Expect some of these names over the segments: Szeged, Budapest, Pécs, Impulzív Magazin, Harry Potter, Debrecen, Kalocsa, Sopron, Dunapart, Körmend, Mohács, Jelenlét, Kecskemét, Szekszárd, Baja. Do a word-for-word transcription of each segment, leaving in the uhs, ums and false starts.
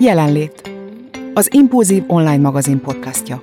Jelenlét, az Impulzív online magazin podcastja.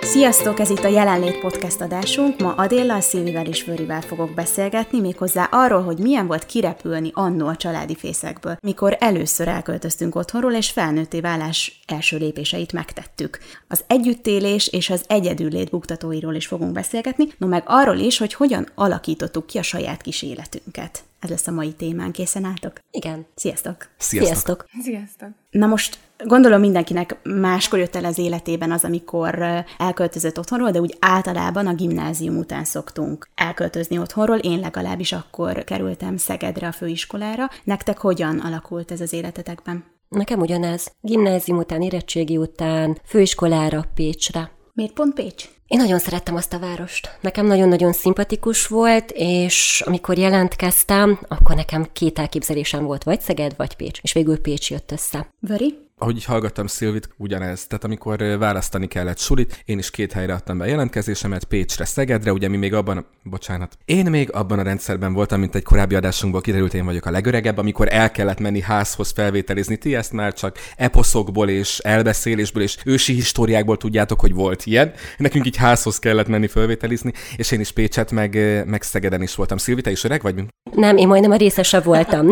Sziasztok, ez itt a Jelenlét podcast adásunk. Ma Adéllal, Szilvivel és Vörivel fogok beszélgetni, méghozzá arról, hogy milyen volt kirepülni annó a családi fészekből, mikor először elköltöztünk otthonról, és felnőtté válás első lépéseit megtettük. Az együttélés és az egyedüllét buktatóiról is fogunk beszélgetni, no meg arról is, hogy hogyan alakítottuk ki a saját kis életünket. Ez lesz a mai témánk. Készen álltok? Igen. Sziasztok! Sziasztok! Sziasztok! Na most gondolom mindenkinek máskor jött el az életében az, amikor elköltözött otthonról, de úgy általában a gimnázium után szoktunk elköltözni otthonról. Én legalábbis akkor kerültem Szegedre a főiskolára. Nektek hogyan alakult ez az életetekben? Nekem ugyanez. Gimnázium után, érettségi után, főiskolára, Pécsre. Miért pont Pécs? Én nagyon szerettem azt a várost. Nekem nagyon-nagyon szimpatikus volt, és amikor jelentkeztem, akkor nekem két elképzelésem volt, vagy Szeged, vagy Pécs. És végül Pécs jött össze. Vöri? Ahogy hallgattam Szilvit, ugyanez. Tehát amikor választani kellett sulit, én is két helyre adtam be jelentkezésemet, Pécsre, Szegedre, ugye mi még abban, bocsánat, én még abban a rendszerben voltam, mint egy korábbi adásunkból kiderült, én vagyok a legöregebb, amikor el kellett menni házhoz felvételizni, ti ezt már csak eposzokból és elbeszélésből és ősi históriákból tudjátok, hogy volt ilyen. Nekünk így házhoz kellett menni felvételizni, és én is Pécset, meg, meg Szegeden is voltam. Szilvi, te is öreg vagy mi? Nem, én majdnem a részese voltam.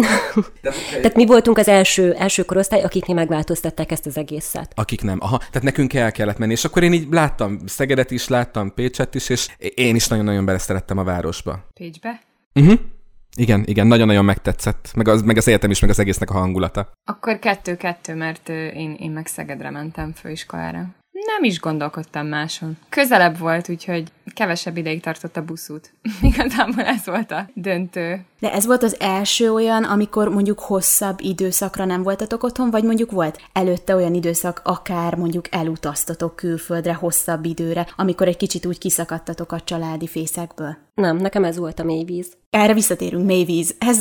Tehát mi voltunk az első, első korosztály, akiknél megváltoztunk. Tettek ezt az egészet. Akik nem. Aha, tehát nekünk el kellett menni, és akkor én így láttam Szegedet is, láttam Pécset is, és én is nagyon-nagyon beleszerettem a városba. Pécsbe? Uh-huh. Igen, igen, nagyon-nagyon megtetszett. Meg az, meg az életem is, meg az egésznek a hangulata. Akkor kettő-kettő, mert én, én meg Szegedre mentem főiskolára. Nem is gondolkodtam máson. Közelebb volt, úgyhogy kevesebb ideig tartott a buszút. Igazából ez volt a döntő. De ez volt az első olyan, amikor mondjuk hosszabb időszakra nem voltatok otthon, vagy mondjuk volt előtte olyan időszak, akár mondjuk elutaztatok külföldre hosszabb időre, amikor egy kicsit úgy kiszakadtatok a családi fészekből? Nem, nekem ez volt a mélyvíz. Erre visszatérünk, mélyvíz. Ez,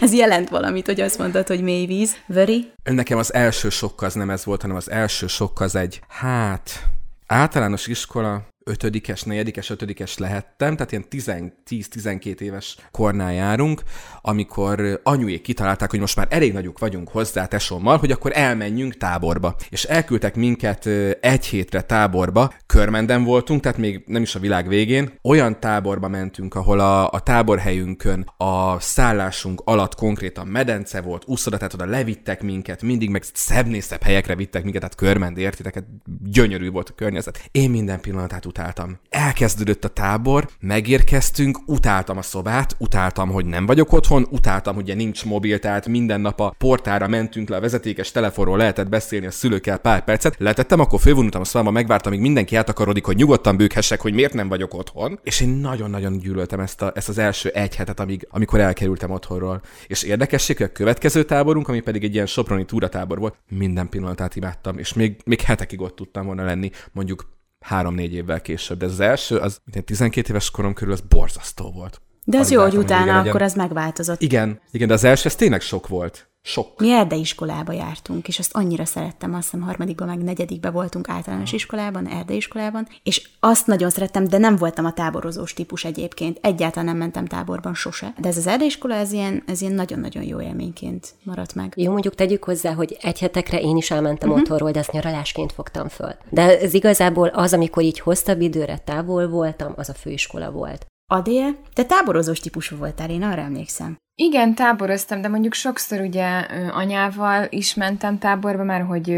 ez jelent valamit, hogy azt mondtad, hogy mélyvíz. Vöri? Nekem az első sokk az nem ez volt, hanem az első sokk az egy, hát, általános iskola, ötödikes, negyedikes, ötödikes lehettem, tehát ilyen tíz-tizenkét éves kornál járunk, amikor anyuék kitalálták, hogy most már elég nagyok vagyunk hozzá tesommal, hogy akkor elmenjünk táborba. És elküldtek minket egy hétre táborba, Körmenden voltunk, tehát még nem is a világ végén, olyan táborba mentünk, ahol a, a táborhelyünkön a szállásunk alatt konkrétan medence volt, úszoda, tehát oda levittek minket, mindig meg szebbnészebb helyekre vittek minket, tehát Körmend, értitek, gyönyörű volt a környezet. Én minden pillanatát utáltam. Elkezdődött a tábor, megérkeztünk, utáltam a szobát, utáltam, hogy nem vagyok otthon, utáltam, hogy nincs mobil, tehát minden nap a portára mentünk le, a vezetékes telefonról lehetett beszélni a szülőkkel pár percet, letettem, akkor fölvonultam a szobába, megvártam, míg mindenki átakarodik, hogy nyugodtan bőghessek, hogy miért nem vagyok otthon, és én nagyon-nagyon gyűlöltem ezt, a, ezt az első egy hetet, amíg, amikor elkerültem otthonról. És érdekesség, hogy a következő táborunk, ami pedig egy ilyen soproni túratábor volt, minden pillanatát imádtam, és még, még hetekig ott tudtam volna lenni, mondjuk három-négy évvel később, de az első, az tizenkét éves korom körül, az borzasztó volt. De az, az jó, hogy utána akkor az megváltozott. Igen, igen, de az első, ez tényleg sok volt. Sok. Mi erdeiskolába jártunk, és azt annyira szerettem, azt hiszem harmadikban, meg negyedikben voltunk általános iskolában, erdeiskolában, és azt nagyon szerettem, de nem voltam a táborozós típus egyébként, egyáltalán nem mentem táborban sose. De ez az erdeiskola, ez ilyen, ez ilyen nagyon-nagyon jó élményként maradt meg. Jó, mondjuk tegyük hozzá, hogy egy hetekre én is elmentem uh-huh. otthonról, de azt nyaralásként fogtam föl. De ez igazából az, amikor így hosszabb időre távol voltam, az a főiskola volt. Adél, te táborozós típusú voltál, én arra emlékszem. Igen, táboroztam, de mondjuk sokszor ugye anyával is mentem táborba, mert hogy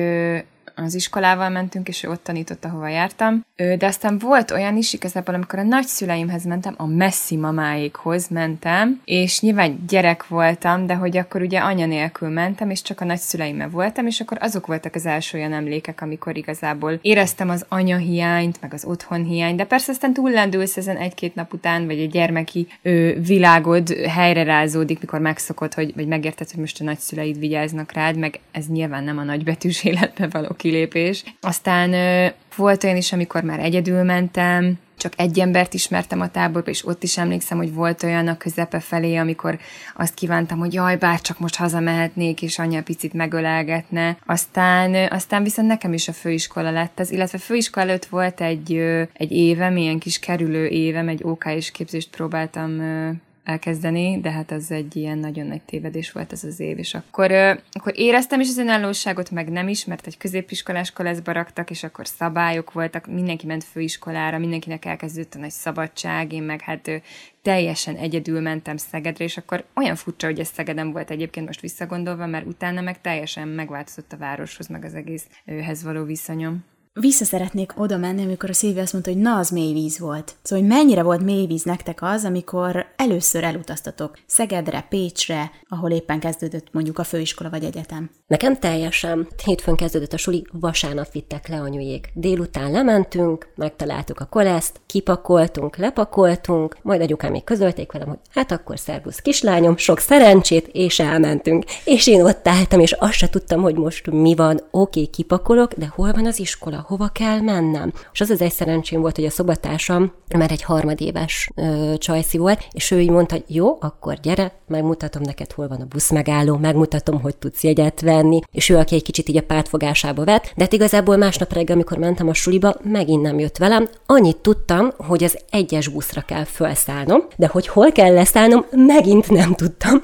az iskolával mentünk, és ő ott tanított, ahova jártam. De aztán volt olyan is, igazából, amikor a nagyszüleimhez mentem, a messzi mamáikhoz mentem, és nyilván gyerek voltam, de hogy akkor ugye anya nélkül mentem, és csak a nagyszüleimmel voltam, és akkor azok voltak az első olyan emlékek, amikor igazából éreztem az anyahiányt, meg az otthonhiányt, de persze aztán túllendülsz ezen egy-két nap után, vagy a gyermeki ő, világod helyre rázódik, mikor megszokod, hogy, vagy megérted, hogy most a nagyszüleid vigyáznak rád, meg ez nyilván nem a nagybetűs életbe való kilépés. Aztán ö, volt olyan is, amikor már egyedül mentem, csak egy embert ismertem a táborba, és ott is emlékszem, hogy volt olyan a közepe felé, amikor azt kívántam, hogy jaj, bárcsak most hazamehetnék, és anya picit megölelgetne. Aztán, ö, aztán viszont nekem is a főiskola lett az, illetve főiskola előtt volt egy, ö, egy évem, ilyen kis kerülő évem, egy ó ká jé-s képzést próbáltam ö, elkezdeni, de hát az egy ilyen nagyon nagy tévedés volt ez az év, és akkor, akkor éreztem is az önállóságot, meg nem is, mert egy középiskolás koleszba raktak, és akkor szabályok voltak, mindenki ment főiskolára, mindenkinek elkezdődött a nagy szabadság, én meg hát teljesen egyedül mentem Szegedre, és akkor olyan furcsa, hogy ez Szegeden volt egyébként most visszagondolva, mert utána meg teljesen megváltozott a városhoz, meg az egészhez való viszonyom. Vissza szeretnék oda menni, amikor a Szilvia azt mondta, hogy na, az mély víz volt. Szóval, hogy mennyire volt mély víz nektek az, amikor először elutaztatok Szegedre, Pécsre, ahol éppen kezdődött mondjuk a főiskola vagy egyetem? Nekem teljesen. Hétfőn kezdődött a suli, vasárnap vittek le anyujék. Délután lementünk, megtaláltuk a koleszt, kipakoltunk, lepakoltunk, majd anyukám még közölték velem, hogy hát akkor szervusz kislányom, sok szerencsét, és elmentünk. És én ott álltam, és azt se tudtam, hogy most mi van, oké, kipakolok, de hol van az iskola? Hova kell mennem? És az az egy szerencsém volt, hogy a szobatársam már egy harmadéves ö, csajszi volt, és ő így mondta, hogy jó, akkor gyere, megmutatom neked, hol van a buszmegálló, megmutatom, hogy tudsz jegyet venni, és ő, aki egy kicsit így a pártfogásába vett, de hát igazából másnap reggel, amikor mentem a suliba, megint nem jött velem, annyit tudtam, hogy az egyes buszra kell felszállnom, de hogy hol kell leszállnom, megint nem tudtam.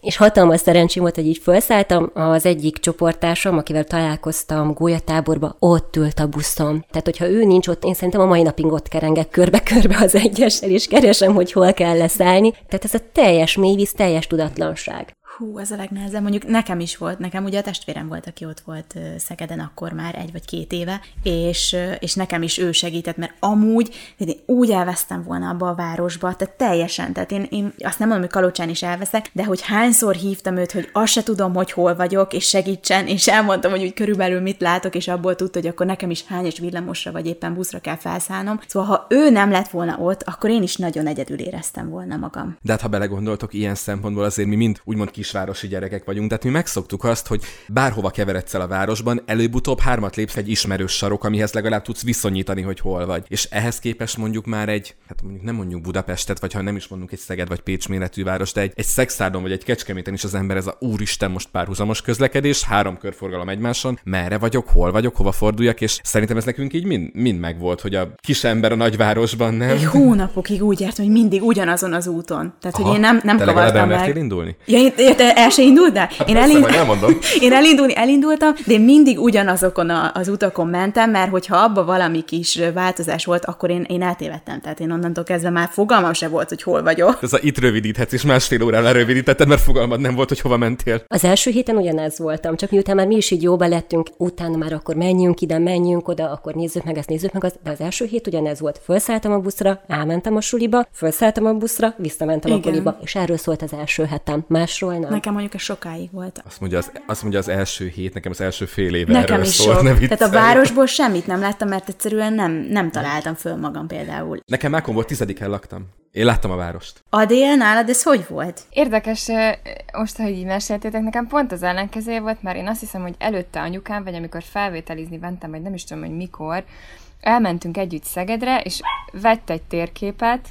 És hatalmas szerencsém volt, hogy így felszálltam, az egyik csoporttársam, akivel találkoztam gólyatáborba, ott ült a buszom. Tehát, hogyha ő nincs ott, én szerintem a mai napig ott kerengek körbe-körbe az egyessel, és keresem, hogy hol kell leszállni. Tehát ez a teljes mélyvíz, teljes tudatlanság. Hú, ez a legnehezebb. Mondjuk nekem is volt, nekem ugye a testvérem volt, aki ott volt Szegeden akkor már egy vagy két éve, és, és nekem is ő segített, mert amúgy én úgy elvesztem volna abba a városba, tehát teljesen, tehát én, én azt nem mondom, hogy Kalocsán is elveszek, de hogy hányszor hívtam őt, hogy azt se tudom, hogy hol vagyok, és segítsen, és elmondtam, hogy úgy körülbelül mit látok, és abból tudta, hogy akkor nekem is hányas villamosra vagy éppen buszra kell felszállnom. Szóval ha ő nem lett volna ott, akkor én is nagyon egyedül éreztem volna magam. De hát, ha belegondoltok, ilyen szempontból azért mi mind úgymond kis városi gyerekek vagyunk, tehát mi megszoktuk azt, hogy bárhova keveredsz el a városban, előbb-utóbb hármat lépsz egy ismerős sarok, amihez legalább tudsz viszonyítani, hogy hol vagy. És ehhez képest mondjuk már egy, hát mondjuk nem mondjuk Budapestet, vagy ha nem is mondunk egy Szeged vagy Pécs méretű város, de egy, egy Szekszárdon vagy egy Kecskeméten is az ember ez a úristen, most párhuzamos közlekedés, három körforgalom egymáson, merre vagyok, hol vagyok, hova forduljak, és szerintem ez nekünk így mind, mind megvolt, hogy a kis ember a nagyvárosban nem. Egy hónapokig úgy jártam, hogy mindig ugyanazon az úton. Tehát, aha, hogy én nem, nem kavartam meg. Indulni? Ja, én, Te el se indultál? Hát én, elind... én elindulni elindultam, de én mindig ugyanazokon a, az utakon mentem, mert hogyha abba valami kis változás volt, akkor én, én eltévedtem. Tehát én onnantól kezdve már fogalmam se volt, hogy hol vagyok. Ez a itt rövidíthetsz, és másfél órára rövidítetted, mert fogalmad nem volt, hogy hova mentél. Az első héten ugyanez voltam, csak miután már mi is így jóba lettünk, utána már akkor menjünk ide, menjünk oda, akkor nézzük meg ezt, nézzük meg azt, de az első hét ugyanez volt. Fölszálltam a buszra, elmentem a suliba, fölszálltam a buszra, visszamentem a koliba, és erről szólt az első hetem. Másról nem. Nekem mondjuk ez sokáig volt. Azt mondja az, azt mondja az első hét, nekem az első fél éve nekem erről szólt. Nekem is sok. Tehát a városból semmit nem láttam, mert egyszerűen nem, nem találtam föl magam például. Nekem Mákon volt, tizediken laktam. Én láttam a várost. Adél, nálad ez hogy volt? Érdekes, most, hogy így meséltétek, nekem pont az ellenkezője volt, mert én azt hiszem, hogy előtte anyukám, vagy amikor felvételizni mentem, vagy nem is tudom, hogy mikor, elmentünk együtt Szegedre, és vett egy térképet,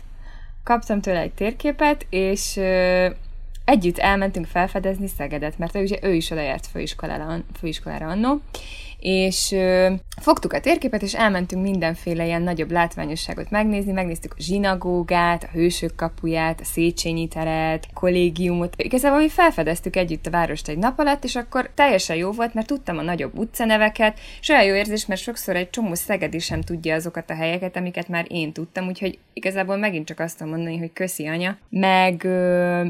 kaptam tőle egy térképet, és... együtt elmentünk felfedezni Szegedet, mert ő, ő is oda járt főiskolára, főiskolára annó, és ö, fogtuk a térképet, és elmentünk mindenféle ilyen nagyobb látványosságot megnézni, megnéztük a zsinagógát, a Hősök kapuját, a Széchenyi teret, a kollégiumot. Igazából mi felfedeztük együtt a várost egy nap alatt, és akkor teljesen jó volt, mert tudtam a nagyobb utcaneveket, és olyan jó érzés, mert sokszor egy csomó szegedi sem tudja azokat a helyeket, amiket már én tudtam, úgyhogy igazából megint csak azt tudom mondani, hogy köszi anya, meg... Ö,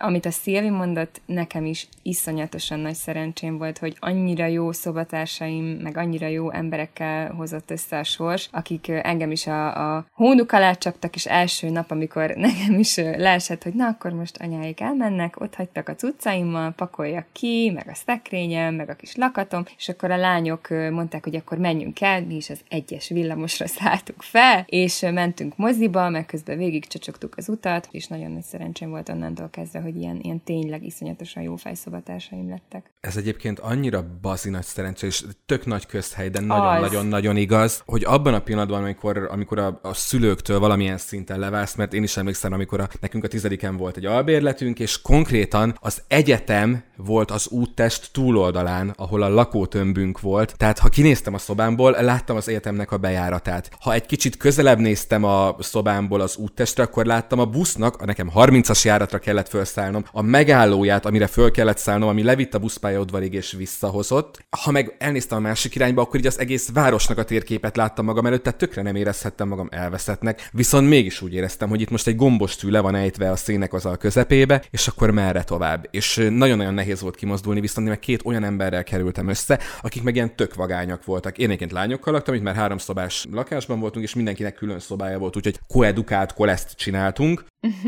amit a Szilvi mondott, nekem is iszonyatosan nagy szerencsém volt, hogy annyira jó szobatársaim, meg annyira jó emberekkel hozott össze a sors, akik engem is a, a hónuk alá csaptak, és első nap, amikor nekem is leesett, hogy na, akkor most anyáik elmennek, ott hagytak a cuccaimmal, pakoljak ki, meg a szekrényem, meg a kis lakatom, és akkor a lányok mondták, hogy akkor menjünk el, mi is az egyes villamosra szálltuk fel, és mentünk moziba, meg közben végig csacsogtuk az utat, és nagyon nagy szerencsém volt onnantól kezdve, hogy ilyen, ilyen tényleg iszonyatosan jó fejszobatársaim lettek. Ez egyébként annyira bazi nagy szerencsé, és tök nagy közhely, de nagyon-nagyon-nagyon igaz, hogy abban a pillanatban, amikor, amikor a, a szülőktől valamilyen szinten leválsz, mert én is emlékszem, amikor a, nekünk a tizediken volt egy albérletünk, és konkrétan az egyetem volt az úttest túloldalán, ahol a lakótömbünk volt. Tehát ha kinéztem a szobámból, láttam az egyetemnek a bejáratát. Ha egy kicsit közelebb néztem a szobámból az úttestre, akkor láttam a busznak, a nekem harmincas járatra kellett felszállnom, a megállóját, amire föl kellett szállnom, ami levitt a buszpályaudvarig és visszahozott. Ha meg elnéztem a másik irányba, akkor így az egész városnak a térképet láttam magam előtt, tehát tökre nem érezhettem magam elveszettnek, viszont mégis úgy éreztem, hogy itt most egy gombos tű le van ejtve a szének az a közepébe, és akkor merre tovább. És nagyon-nagyon nehéz volt kimozdulni, viszont én meg két olyan emberrel kerültem össze, akik meg ilyen tök vagányok voltak. Én egyébként lányokkal laktam, itt már háromszobás lakásban voltunk, és mindenkinek külön szobája volt, úgyhogy koedukált koleszt csináltunk.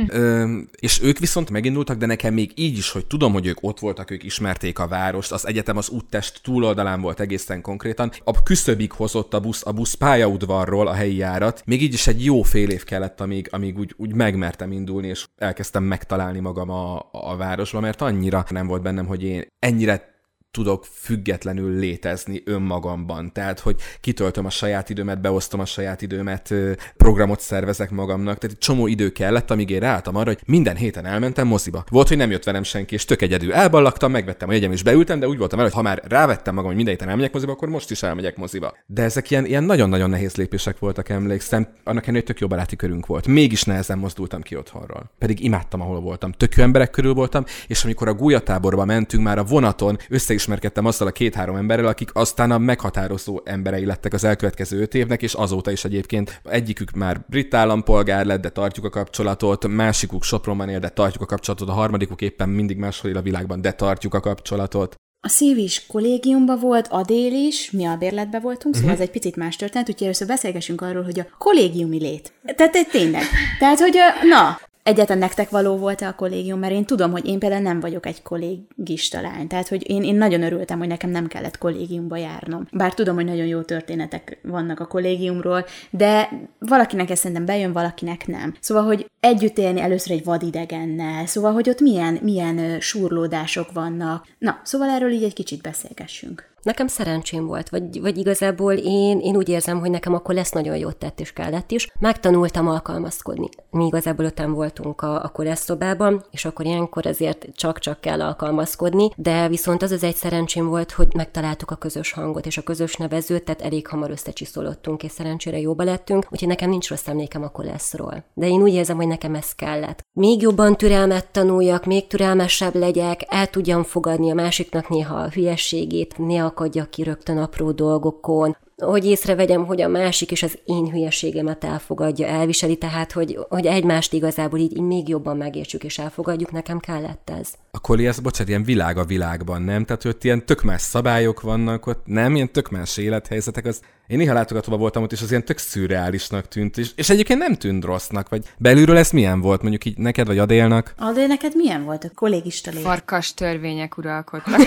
Ö, és ők viszont megindultak, de nekem még így is, hogy tudom, hogy ők ott voltak, ők ismerték a várost, az egyetem az úttest túloldalán volt egészen konkrétan. A küszöbig hozott a busz, a busz pályaudvarról a helyi járat. Még így is egy jó fél év kellett, amíg, amíg úgy, úgy megmertem indulni, és elkezdtem megtalálni magam a, a városba, mert annyira nem volt bennem, hogy én ennyire tudok függetlenül létezni önmagamban. Tehát, hogy kitöltöm a saját időmet, beosztom a saját időmet, programot szervezek magamnak. Tehát egy csomó idő kellett, amíg én ráálltam arra, hogy minden héten elmentem moziba. Volt, hogy nem jött velem senki, és tök egyedül elballagtam, megvettem a jegyem és beültem, de úgy voltam el, hogy ha már rávettem magam, hogy minden héten elmegyek moziba, akkor most is elmegyek moziba. De ezek ilyen, ilyen nagyon-nagyon nehéz lépések voltak, emlékszem. Annak ennél tök jó baráti körünk volt. Mégis nehezen mozdultam ki otthonról. Pedig imádtam, ahol voltam. Tök jó emberek körül voltam, és amikor a gólyatáborba mentünk már a vonaton, össze ismerkedtem azzal a két-három emberrel, akik aztán a meghatározó emberei lettek az elkövetkező öt évnek, és azóta is egyébként egyikük már brit állampolgár lett, de tartjuk a kapcsolatot, másikuk Sopronban él, de tartjuk a kapcsolatot, a harmadikuk éppen mindig máshol él a világban, de tartjuk a kapcsolatot. A Szív is kollégiumban volt, Adél is, mi albérletben voltunk, szóval uh-huh. ez egy picit más történet, úgyhogy először beszélgessünk arról, hogy a kollégiumi lét. Tehát egy tényleg. Tehát, hogy a, na... Egyáltalán nektek való volt-e a kollégium, mert én tudom, hogy én például nem vagyok egy kollégista lány, tehát hogy én, én nagyon örültem, hogy nekem nem kellett kollégiumba járnom. Bár tudom, hogy nagyon jó történetek vannak a kollégiumról, de valakinek ez szerintem bejön, valakinek nem. Szóval, hogy együtt élni először egy vadidegennel, szóval, hogy ott milyen, milyen súrlódások vannak. Na, szóval erről így egy kicsit beszélgessünk. Nekem szerencsém volt, vagy, vagy igazából én, én úgy érzem, hogy nekem akkor lesz nagyon jót tett és kellett is. Megtanultam alkalmazkodni. Mi igazából öten voltunk a, a kolesz szobában, és akkor ilyenkor ezért csak-csak kell alkalmazkodni, de viszont az az egy szerencsém volt, hogy megtaláltuk a közös hangot és a közös nevezőt, tehát elég hamar összecsiszolottunk, és szerencsére jóba lettünk, úgyhogy nekem nincs rossz emlékem a koleszról. De én úgy érzem, hogy nekem ez kellett. Még jobban türelmet tanuljak, még türelmesebb legyek, el tudjam fogadni a másiknak néha a hülyeségét, néha akadjak ki rögtön apró dolgokon, hogy észrevegyem, hogy a másik is az én hülyeségemet elfogadja, elviseli, tehát, hogy, hogy egymást igazából így, így még jobban megértsük és elfogadjuk, nekem kellett ez. A koli, ez, bocsánat, ilyen világ a világban, nem? Tehát, hogy ott ilyen tök más szabályok vannak ott, nem? Ilyen tök más élethelyzetek, az... Én néha látogatóban voltam ott, és az ilyen tök szürreálisnak tűnt, és, és egyébként nem tűnt rossznak, vagy belülről ez milyen volt, mondjuk így neked, vagy Adélnak? Adél, neked milyen volt a kollégista lét? Farkas törvények uralkodtak.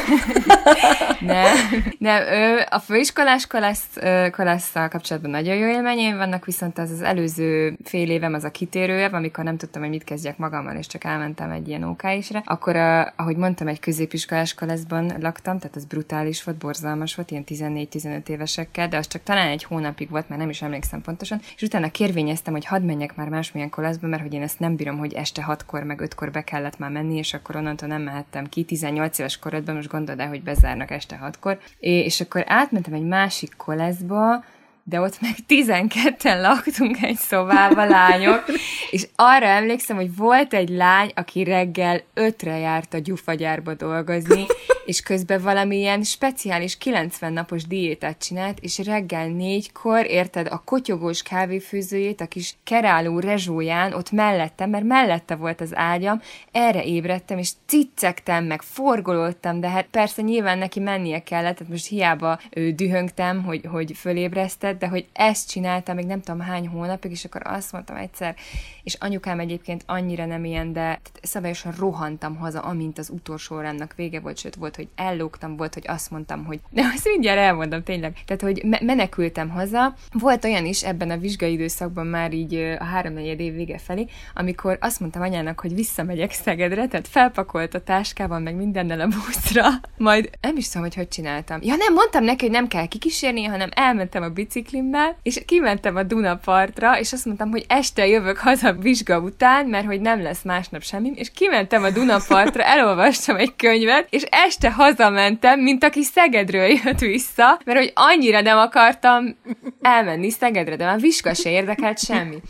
nem, nem ő, a főiskolás kolesz, kolesszal kapcsolatban nagyon jó élményeim vannak, viszont az az előző fél évem, az a kitérő év, amikor nem tudtam, hogy mit kezdjek magammal, és csak elmentem egy ilyen ó ká jé-sre, akkor, ahogy mondtam, egy középiskolás koleszban laktam, tehát az brutális volt, borzalmas volt, ilyen tizennégy-tizenöt évesekkel, de az csak talán egy hónapig volt, már nem is emlékszem pontosan, és utána kérvényeztem, hogy hadd menjek már másmilyen koleszbe, mert hogy én ezt nem bírom, hogy este hatkor, meg ötkor be kellett már menni, és akkor onnantól nem mehettem ki. tizennyolc éves korodban, most gondold el, hogy bezárnak este hatkor. És akkor átmentem egy másik koleszba, de ott meg tizenketten laktunk egy szobába, lányok, és arra emlékszem, hogy volt egy lány, aki reggel ötre járt a gyufagyárba dolgozni, és közben valamilyen speciális kilencven napos diétát csinált, és reggel négykor, érted, a kotyogós kávéfőzőjét, a kis keráló rezsóján, ott mellettem, mert mellette volt az ágyam, erre ébredtem, és ciccegtem, meg forgolódtam, de hát persze nyilván neki mennie kellett, tehát most hiába dühöngtem, hogy, hogy fölébreszted, de hogy ezt csináltam még nem tudom hány hónapig, és akkor azt mondtam egyszer, és anyukám egyébként annyira nem ilyen, de szabályosan rohantam haza, amint az utolsó órámnak vége volt, sőt volt, hogy ellógtam, volt, hogy azt mondtam, hogy de azt mindjárt elmondom, tényleg. Tehát, hogy me- menekültem haza. Volt olyan is ebben a vizsgai időszakban már így a három-negyed év vége felé, amikor azt mondtam anyának, hogy visszamegyek Szegedre, tehát felpakolt a táskában, meg mindennel a buszra, majd nem is tudom, hogy hogy csináltam. Ja, nem, mondtam neki, hogy nem kell kikísérni, hanem elmentem a biciklivel, biciklimmel, és kimentem a Dunapartra, és azt mondtam, hogy este jövök haza vizsga után, mert hogy nem lesz másnap semmi, és kimentem a Dunapartra, elolvastam egy könyvet, és este hazamentem, mint aki Szegedről jött vissza, mert hogy annyira nem akartam elmenni Szegedre, de már vizsga se érdekelt semmi.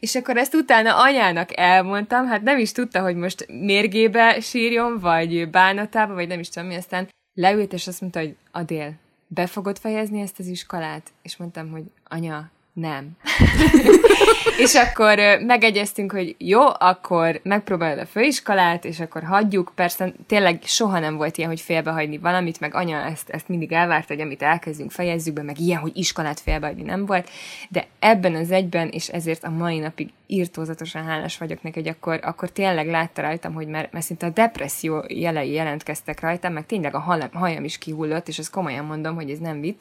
És akkor ezt utána anyának elmondtam, hát nem is tudta, hogy most mérgébe sírjon, vagy bánatába, vagy nem is tudom mi, aztán leült, és azt mondta, hogy Adél, be fogod fejezni ezt az iskolát? És mondtam, hogy anya, nem. És akkor megegyeztünk, hogy jó, akkor megpróbálod a főiskolát, és akkor hagyjuk. Persze tényleg soha nem volt ilyen, hogy félbehagyni valamit, meg anya ezt, ezt mindig elvárta, hogy amit elkezdünk, fejezzük be, meg ilyen, hogy iskolát félbehagyni nem volt. De ebben az egyben, és ezért a mai napig irtózatosan hálás vagyok neki, hogy akkor, akkor tényleg látta rajtam, hogy már, mert szinte a depresszió jelei jelentkeztek rajtam, meg tényleg a hajam, hajam is kihullott, és ezt komolyan mondom, hogy ez nem vicc,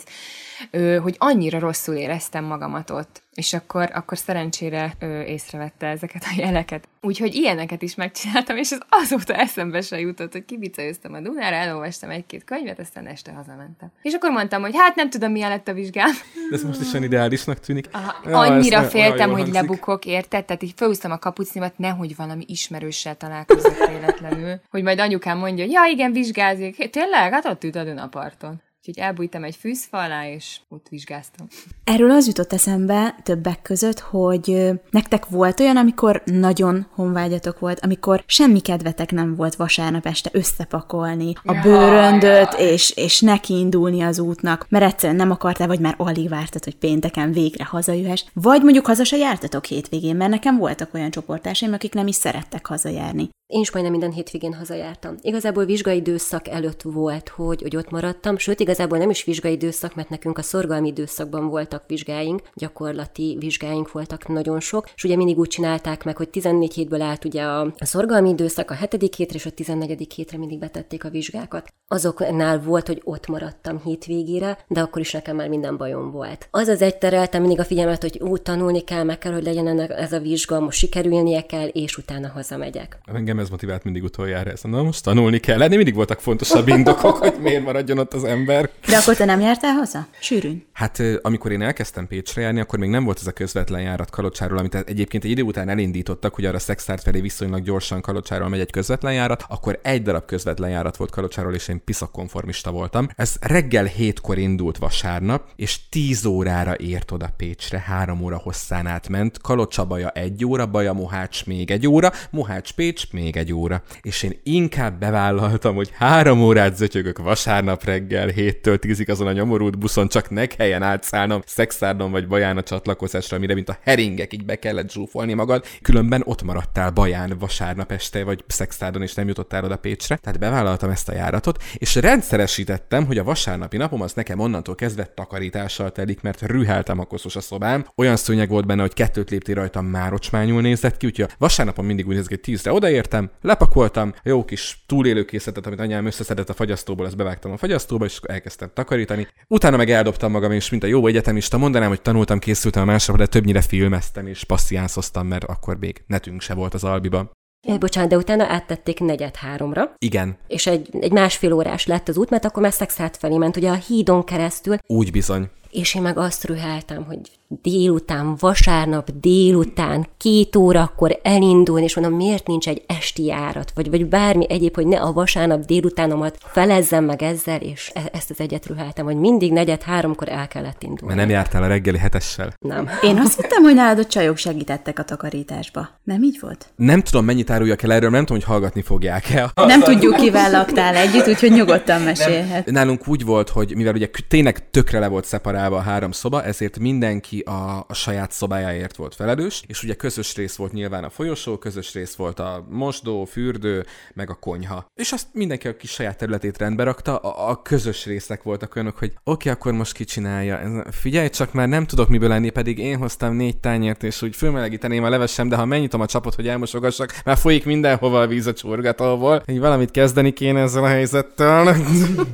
hogy annyira rosszul éreztem magamat ott. És akkor, akkor szerencsére ő észrevette ezeket a jeleket. Úgyhogy ilyeneket is megcsináltam, és ez azóta eszembe se jutott, hogy kibicajöztem a Dunára, elolvastam egy-két könyvet, aztán este hazamentem. És akkor mondtam, hogy hát nem tudom, milyen lett a vizsgám. De ez most is olyan ideálisnak tűnik. Aha, ja, annyira féltem, hogy hangzik. Lebukok, érted? Tehát így felhúztam a kapucnimat, nehogy valami ismerőssel találkozott életlenül, hogy majd anyukám mondja, hogy ja, igen, vizsgázik. Tényleg? Hát ott ült a Dunaparton. Úgyhogy elbújtam egy fűzfa alá, és ott vizsgáztam. Erről az jutott eszembe többek között, hogy nektek volt olyan, amikor nagyon honvágyatok volt, amikor semmi kedvetek nem volt vasárnap este összepakolni a bőröndöt, és, és nekiindulni az útnak, mert egyszerűen nem akartál, vagy már alig vártad, hogy pénteken végre hazajöhess, vagy mondjuk haza se jártatok hétvégén, mert nekem voltak olyan csoportársaim, akik nem is szerettek hazajárni. Én is majdnem minden hétvégén hazajártam. Igazából vizsgai időszak előtt volt, hogy, hogy ott maradtam, sőt, igazából nem is vizsgai időszak, mert nekünk a szorgalmi időszakban voltak vizsgáink, gyakorlati vizsgáink voltak nagyon sok, és ugye mindig úgy csinálták meg, hogy tizennégy hétből állt ugye a szorgalmi időszak, a hetedik hétre és a tizennegyedik hétre mindig betették a vizsgákat. Azoknál volt, hogy ott maradtam hétvégére, de akkor is nekem már minden bajom volt. Az az egy terelte mindig a figyelmet, hogy úgy tanulni kell, meg kell, hogy legyen ennek ez a vizsga, most sikerülnie kell, és utána hazamegyek. Engem ez motivált mindig utoljára, ez. Na most tanulni kell. Lenni mindig voltak fontosabb indokok, hogy miért maradjon ott az ember. De akkor te nem jártál haza? Sűrűn. Hát amikor én elkezdtem Pécsre járni, akkor még nem volt ez a közvetlen járat Kalocsáról, amit egyébként egy idő után elindítottak, hogy arra Szekszárd felé viszonylag gyorsan Kalocsáról megy egy közvetlen járat, akkor egy darab közvetlen járat volt Kalocsáról, és én piszakkonformista voltam. Ez reggel hétkor indult vasárnap, és tíz órára ért oda Pécsre, három óra hosszán átment. Kalocsa Baja egy óra, Baja Mohács még egy óra, Mohács Pécs még egy óra. És én inkább bevállaltam, hogy három órát zötyögök vasárnap reggel héttől tízig azon a nyomorult buszon, csak ne kelljen átszállnom Szekszárdon vagy Baján a csatlakozásra, mire mint a heringek így be kellett zsúfolni magad. Különben ott maradtál Baján vasárnap este, vagy Szekszárdon, és nem jutottál oda Pécsre. Tehát bevállaltam ezt a járatot, és rendszeresítettem, hogy a vasárnapi napom az nekem onnantól kezdve takarítással telik, mert rüháltam a koszos a szobám. Olyan szőnyeg volt benne, hogy kettőt léptél rajtam, már ocsmányul nézett ki, úgyhogy vasárnapon mindig úgy nézett, hogy tízre odaértem, lepakoltam, jó kis túlélőkészletet, amit anyám összeszedett a fagyasztóból, ezt bevágtam a fagyasztóba, és elkezdtem takarítani. Utána meg eldobtam magam, és mint a jó egyetemista mondanám, hogy tanultam, készültem a másra, de többnyire filmeztem és passziánszoztam, mert akkor még netünk se volt az albiba. É, bocsánat, de utána áttették negyed háromra. Igen. És egy, egy másfél órás lett az út, mert akkor már Szekszárd felé ment, ugye a hídon keresztül. Úgy bizony. És én meg azt rüháltam, hogy délután, vasárnap délután, két órakor elindulni, és mondom, miért nincs egy esti járat, vagy, vagy bármi egyéb, hogy ne a vasárnap délutánomat felezzem meg ezzel, és e- ezt az egyet rüháltam, hogy mindig negyed háromkor el kellett indulni. Mert nem jártál a reggeli hetessel? Nem. Én azt hittem, hogy nálad a csajok segítettek a takarításba. Nem így volt? Nem tudom, mennyit áruljak el erről, nem tudom, hogy hallgatni fogják-e. Nem tudjuk, kivel laktál együtt, úgyhogy nyugodtan mesélhet. Nem. Nálunk úgy volt, hogy mivel ugye tényleg tökre le volt szeparálva a három szoba, ezért mindenki A, a saját szobájáért volt felelős, és ugye közös rész volt nyilván a folyosó, közös rész volt a mosdó, fürdő, meg a konyha. És azt mindenki a kis saját területét rendbe rakta, a, a közös részek voltak olyanok, hogy oké, akkor most ki csinálja. Figyelj, csak már nem tudok miből lenni, pedig én hoztam négy tányért, és úgy fölmelegíteném a levesem, de ha megnyitom a csapot, hogy elmosogassak, már folyik mindenhova a víz a csorgatóból, így valamit kezdeni kéne ezzel a helyzettel.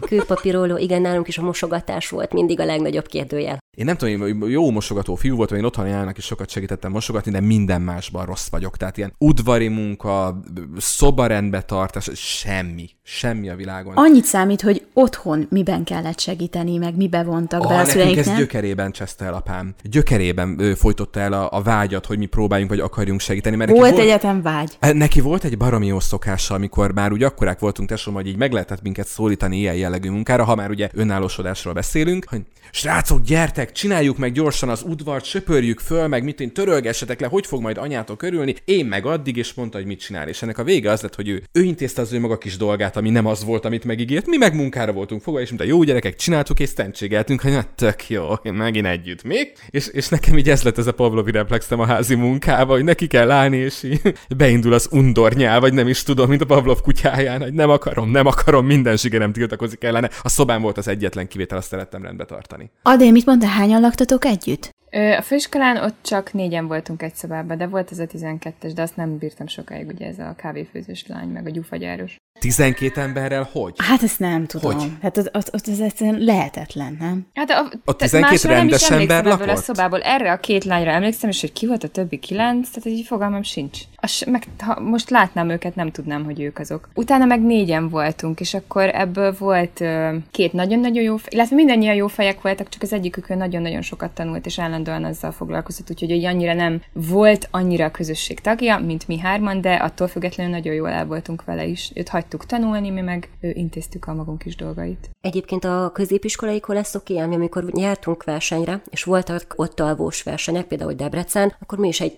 Kőpapíroló, igen, nálunk is a mosogatás volt mindig a legnagyobb kérdőjel. Én nem tudom, én jó mosogató fiú voltam, én otthon járnak is sokat segítettem mosogatni, de minden másban rossz vagyok. Tehát ilyen udvari munka, szobarendbe tartás, semmi. Semmi a világon. Annyit számít, hogy otthon miben kellett segíteni, meg mibe vontak oh, be a szüleiknek. Nekünk ez gyökerében cseszte el apám. Gyökerében ö, folytotta el a, a vágyat, hogy mi próbáljunk, vagy akarjunk segíteni. Mert volt, volt egyetem vágy. Neki volt egy baromi jó szokása, amikor már úgy akkorák voltunk tesóm, hogy így meg lehetett minket szólítani ilyen jellegű munkára, ha már ugye önállósodásról beszélünk, hogy srácok, gyertek! Csináljuk meg gyorsan az udvart, söpörjük föl, meg mit én törölgessetek le, hogy fog majd anyátok örülni, én meg addig, és mondta, hogy mit csinál. És ennek a vége az lett, hogy ő, ő intézte az ő maga kis dolgát, ami nem az volt, amit megígért, mi meg munkára voltunk fogva, és mint a jó gyerekek csináltuk, és szentségeltünk, hogy na, tök jó, megint együtt még. És, és nekem így ez lett ez a pavlovi reflexem a házi munkába, hogy neki kell állni, és így beindul az undornyál, vagy nem is tudom, mint a Pavlov kutyáján, hogy nem akarom, nem akarom, minden zsigerem tiltakozik ellene. A szobám volt az egyetlen kivétel, azt szerettem rendbe tartani. Adé, mit mondta? Hányan laktatok együtt? Ö, a főiskolán ott csak négyen voltunk egy szobában, de volt ez a tizenkettes, de azt nem bírtam sokáig, ugye ez a kávéfőzős lány, meg a gyufagyáros. tizenkét emberrel hogy? Hát ezt nem tudom. Hogy? Hát ott az, az, az egyszerűen lehetetlen, nem? Hát a, a tizenkét rendes ember lakott? A szobából erre a két lányra emlékszem, és hogy ki volt a többi kilenc, tehát így fogalmam sincs. As, meg ha most látnám őket, nem tudnám, hogy ők azok. Utána meg négyen voltunk, és akkor ebből volt ö, két nagyon-nagyon jó, illetve mindannyian jó fejek voltak, csak az egyikükön nagyon-nagyon sokat tanult, és állandóan azzal foglalkozott, úgyhogy hogy annyira nem volt annyira a közösség tagja, mint mi hárman, de attól függetlenül nagyon jól el voltunk vele is. Őt hagytuk tanulni, mi meg ő, intéztük a magunk kis dolgait. Egyébként a középiskolai koraszok ilyen, amikor jártunk versenyre, és voltak ott alvós versenyek, például Debrecen, akkor mi is egy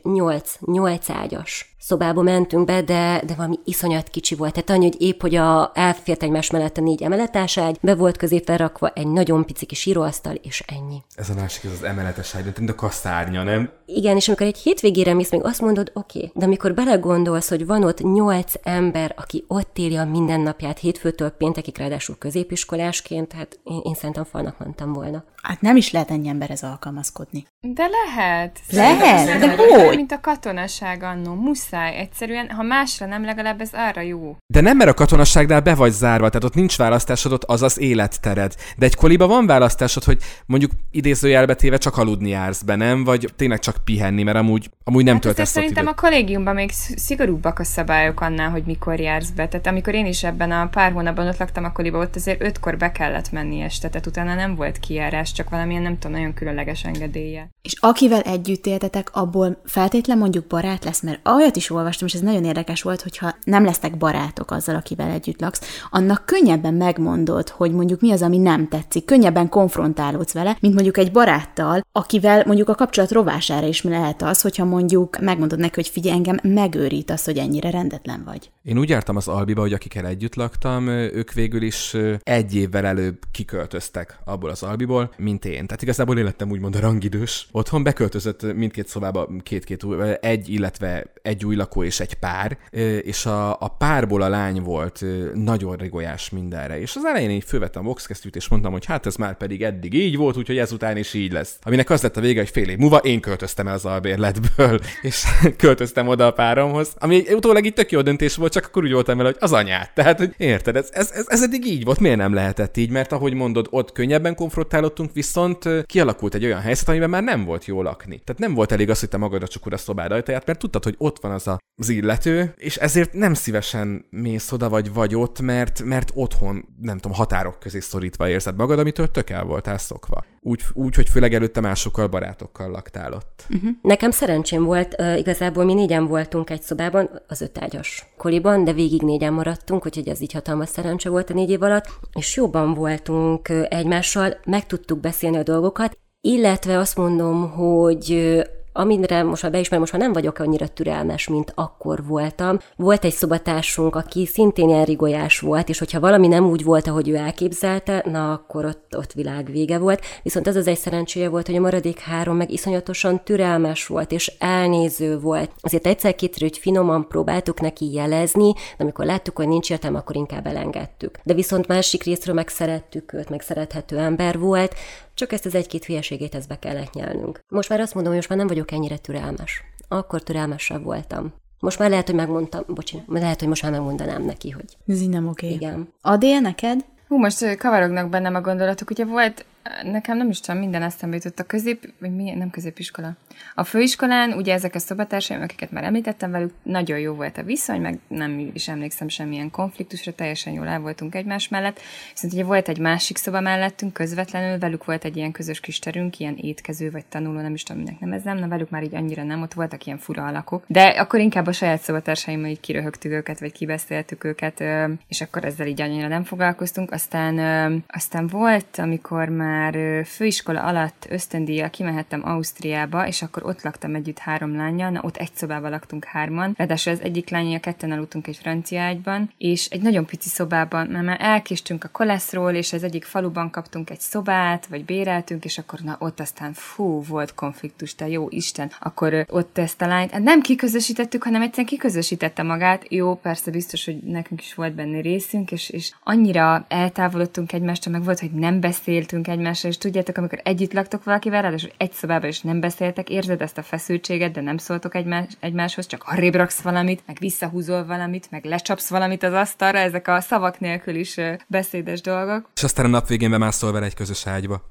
nyolc ágyas szobába mentünk be, de, de valami iszonyat kicsi volt. Tehát annyi, hogy épp, hogy a, elfért egymás mellett a négy emeletes ágy, be volt középen rakva egy nagyon pici kis íróasztal, és ennyi. Ez a másik, ez az emeletes ágy, mint a kaszárnya, nem? Igen, és amikor egy hétvégére mész, még azt mondod, oké, okay, de amikor belegondolsz, hogy van ott nyolc ember, aki ott éli a mindennapját hétfőtől péntekig, ráadásul középiskolásként, hát én, én szerintem falnak mentem volna. Hát nem is lehet ennyi emberhez alkalmazkodni. De lehet. Lehet? De, de hogy? Mint a katonaság annó, muszáj. Egyszerűen, ha másra nem, legalább ez arra jó. De nem, mert a katonaságnál be vagy zárva, tehát ott nincs választásod, ott az az élettered. De egy koliba van választásod, hogy mondjuk idézőjelbe téve csak aludni jársz be, nem? Vagy tényleg csak pihenni, mert amúgy, amúgy nem hát töltesz ott időt. Szerintem a kollégiumban még szigorúbbak a szabályok annál, hogy mikor jársz be. Tehát amikor én is ebben a pár hónapban ott laktam a koliba, ott azért ötkor be kellett menni este, tehát utána nem volt kijárás, csak valamilyen, nem tudom, nagyon különleges engedélye. És akivel együtt éltetek, abból feltétlen mondjuk barát lesz, mert olyat is olvastam, és ez nagyon érdekes volt, hogyha nem lesztek barátok azzal, akivel együtt laksz, annak könnyebben megmondod, hogy mondjuk mi az, ami nem tetszik, könnyebben konfrontálódsz vele, mint mondjuk egy baráttal, akivel mondjuk a kapcsolat rovására is lehet az, hogyha mondjuk megmondod neki, hogy figyelj, engem megőrít az, hogy ennyire rendetlen vagy. Én úgy jártam az Albiba, hogy akikkel együtt laktam, ők végül is egy évvel előbb kiköltöztek abból az Albiból, mint én. Tehát igazából én lettem úgymond a rangidős. Otthon beköltözött mindkét szobába két-két egy, illetve egy új lakó és egy pár, és a, a párból a lány volt nagyon rigolyás mindenre. És az elején én fölvettem a boxkesztyűt, és mondtam, hogy hát ez már pedig eddig így volt, úgyhogy ezután is így lesz. Aminek az lett a vége, hogy fél év múlva én költöztem el az albérletből, és költöztem oda a páromhoz, ami utólag így tök jó döntés volt, csak akkor úgy voltam vele, hogy az anyát. Tehát, hogy érted, ez, ez, ez, ez eddig így volt, miért nem lehetett így, mert ahogy mondod, ott könnyebben konfrontálódtunk, viszont kialakult egy olyan helyzet, amiben már nem volt jó lakni. Tehát nem volt elég az, hogy te magadra csukod a szobád ajtaját, mert tudtad, hogy ott van az a, az illető, és ezért nem szívesen mész oda vagy vagy ott, mert, mert otthon, nem tudom, határok közé szorítva érzed magad, amitől tök el voltál szokva. Úgy, úgy, hogy főleg előtte másokkal, barátokkal laktál ott. Uh-huh. Nekem szerencsém volt, uh, igazából mi négyen voltunk egy szobában, az ötágyas koliban, de végig négyen maradtunk, úgyhogy ez így hatalmas szerencse volt a négy év alatt, és jobban voltunk egymással, meg tudtuk beszélni a dolgokat, illetve azt mondom, hogy amire most már beismerem, most már nem vagyok annyira türelmes, mint akkor voltam. Volt egy szobatársunk, aki szintén ilyen rigolyás volt, és hogyha valami nem úgy volt, ahogy ő elképzelte, na akkor ott, ott világ vége volt. Viszont az az egy szerencséje volt, hogy a maradék három meg iszonyatosan türelmes volt, és elnéző volt. Azért egyszer-kétszer, hogy finoman próbáltuk neki jelezni, de amikor láttuk, hogy nincs értelme, akkor inkább elengedtük. De viszont másik részről meg szerettük őt, meg szerethető ember volt, csak ezt az egy-két hülyeségét ezt be kellett nyelnünk. Most már azt mondom, hogy most már nem vagyok ennyire türelmes. Akkor türelmesebb voltam. Most már lehet, hogy megmondtam, bocsi, lehet, hogy most már megmondanám neki, hogy... Ez így nem oké. Okay. Igen. Adél neked? Hú, most kavarognak bennem a gondolatok. Ugye volt nekem nem is tudom, minden eszembe jutott a közép, vagy mi, nem középiskola. A főiskolán, ugye ezek a szobatársaim, akiket már említettem velük, nagyon jó volt a viszony, meg nem is emlékszem semmilyen konfliktusra, teljesen jól el voltunk egymás mellett. Viszont ugye volt egy másik szoba mellettünk, közvetlenül, velük volt egy ilyen közös kis terünk, ilyen étkező vagy tanuló, nem is tudom, minek nevezzem, na velük már így annyira nem, ott voltak ilyen fura alakok. De akkor inkább a saját szobatársaimmal így kiröhögtük őket, vagy kibeszéltük őket, és akkor ezzel így annyira nem foglalkoztunk. Aztán, aztán volt, amikor már főiskola alatt ösztöndíjjal kimehettem Ausztriába, és akkor ott laktam együtt három lánnyal, na ott egy szobában laktunk hárman, ráadásul az egyik lánnyal ketten aludtunk egy francia ágyban, és egy nagyon pici szobában, mert már elkéstünk a koleszról, és az egyik faluban kaptunk egy szobát, vagy béreltünk, és akkor na ott aztán fú, volt konfliktus, te jó Isten, akkor ott ezt a lányt, hát nem kiközösítettük, hanem egyszerűen kiközösítette magát, jó, persze biztos, hogy nekünk is volt benne részünk, és, és annyira eltávolodtunk egymástól, meg volt, hogy nem beszéltünk egymásra, és tudjátok, amikor együtt laktok valakivel, ráadásul egy szobában is nem beszéltek, érzed ezt a feszültséget, de nem szóltok egymás, egymáshoz, csak arrébb raksz valamit, meg visszahúzol valamit, meg lecsapsz valamit az asztalra, ezek a szavak nélkül is beszédes dolgok. És aztán a nap végén bemászol vele egy közös ágyba.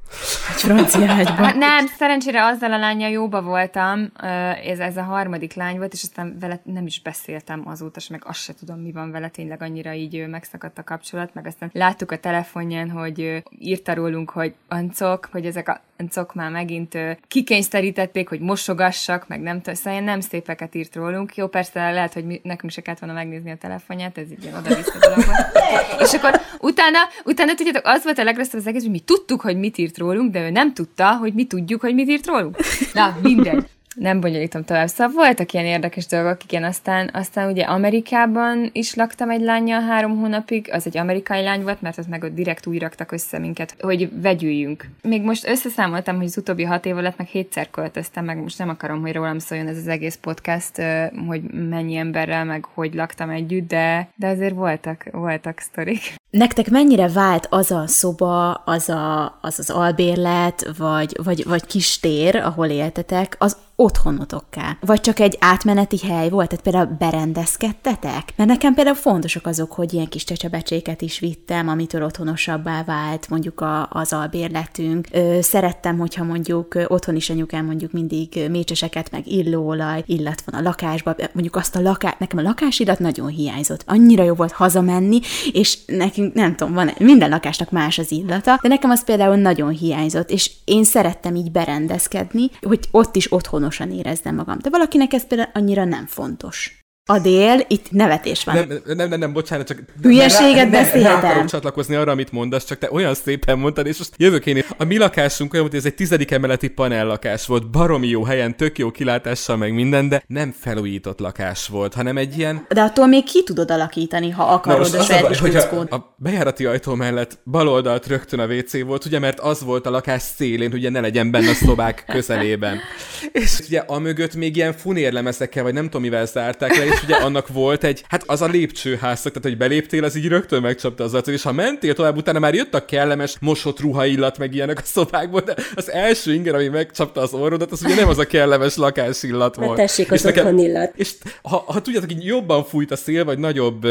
Egy francia ágyba. Hát nem, szerencsére azzal a lánnyal jóba voltam, ez, ez a harmadik lány volt, és aztán vele nem is beszéltem azóta, meg azt se tudom, mi van vele, tényleg annyira így megszakadt a kapcsolat, meg aztán láttuk a telefonján, hogy írta rólunk, hogy ancok, hogy ezek a ancok már megint kikényszerítették, hogy mosogassak, meg nem tudom, szóval nem szépeket írt rólunk. Jó, persze lehet, hogy mi, nekünk se kellett volna megnézni a telefonját, ez így ilyen oda-vissza dolog volt. És akkor utána, utána tudjátok, az volt a legrosszabb az egész, hogy mi tudtuk, hogy mit írt rólunk, de ő nem tudta, hogy mi tudjuk, hogy mit írt rólunk. Na, mindegy. Nem bonyolítom tovább. Szóval voltak ilyen érdekes dolgok, igen, aztán, aztán ugye Amerikában is laktam egy lánnyal három hónapig, az egy amerikai lány volt, mert ott meg ott direkt úgy raktak össze minket, hogy vegyüljünk. Még most összeszámoltam, hogy az utóbbi hat év alatt meg hétszer költöztem, meg most nem akarom, hogy rólam szóljon ez az egész podcast, hogy mennyi emberrel, meg hogy laktam együtt, de, de azért voltak, voltak sztorik. Nektek mennyire vált az a szoba, az a, az, az albérlet, vagy, vagy, vagy kis tér, ahol éltetek, az otthonotokká? Vagy csak egy átmeneti hely volt? Tehát például berendezkedtetek? Mert nekem például fontosak azok, hogy ilyen kis csecsebecséket is vittem, amitől otthonosabbá vált mondjuk a, az albérletünk. Ö, szerettem, hogyha mondjuk otthon is anyukám mondjuk mindig mécseseket, meg illóolaj, illat van a lakásban, mondjuk azt a lakás, nekem a lakásillat nagyon hiányzott. Annyira jó volt hazamenni, és nekünk, nem tudom, van, minden lakásnak más az illata, de nekem az például nagyon hiányzott, és én szerettem így berendezkedni, hogy ott is otthon érezzem magam. De valakinek ez például annyira nem fontos. Adél, itt nevetés van. Nem, nem, nem, nem bocsánat, csak... Hülyeséget beszéltem. Nem akarok csatlakozni arra, amit mondasz, csak te olyan szépen mondtad, és most jövök én. A mi lakásunk olyan, hogy ez egy tizedik emeleti panellakás volt, baromi jó helyen, tök jó kilátással, meg minden, de nem felújított lakás volt, hanem egy ilyen... De attól még ki tudod alakítani, ha akarod a saját kis kuckót. A, a bejárati ajtó mellett baloldalt rögtön a vé cé volt, ugye, mert az volt a lakás szélén, ugye ne legyen benne a szobák közelében. És ugye amögött még ilyen funérlemezekkel, vagy nem tudom, mivel zárták le, ugye annak volt egy, hát az a lépcsőházszak, tehát hogy beléptél, az így rögtön megcsapta az arcod, és ha mentél tovább, utána már jött a kellemes mosott ruhaillat, meg ilyenek a szobákból, de az első inger, ami megcsapta az orrodat, az ugye nem az a kellemes lakásillat volt. Hát tessék, az otthon illat. És ha, ha tudjátok, így jobban fújt a szél, vagy nagyobb,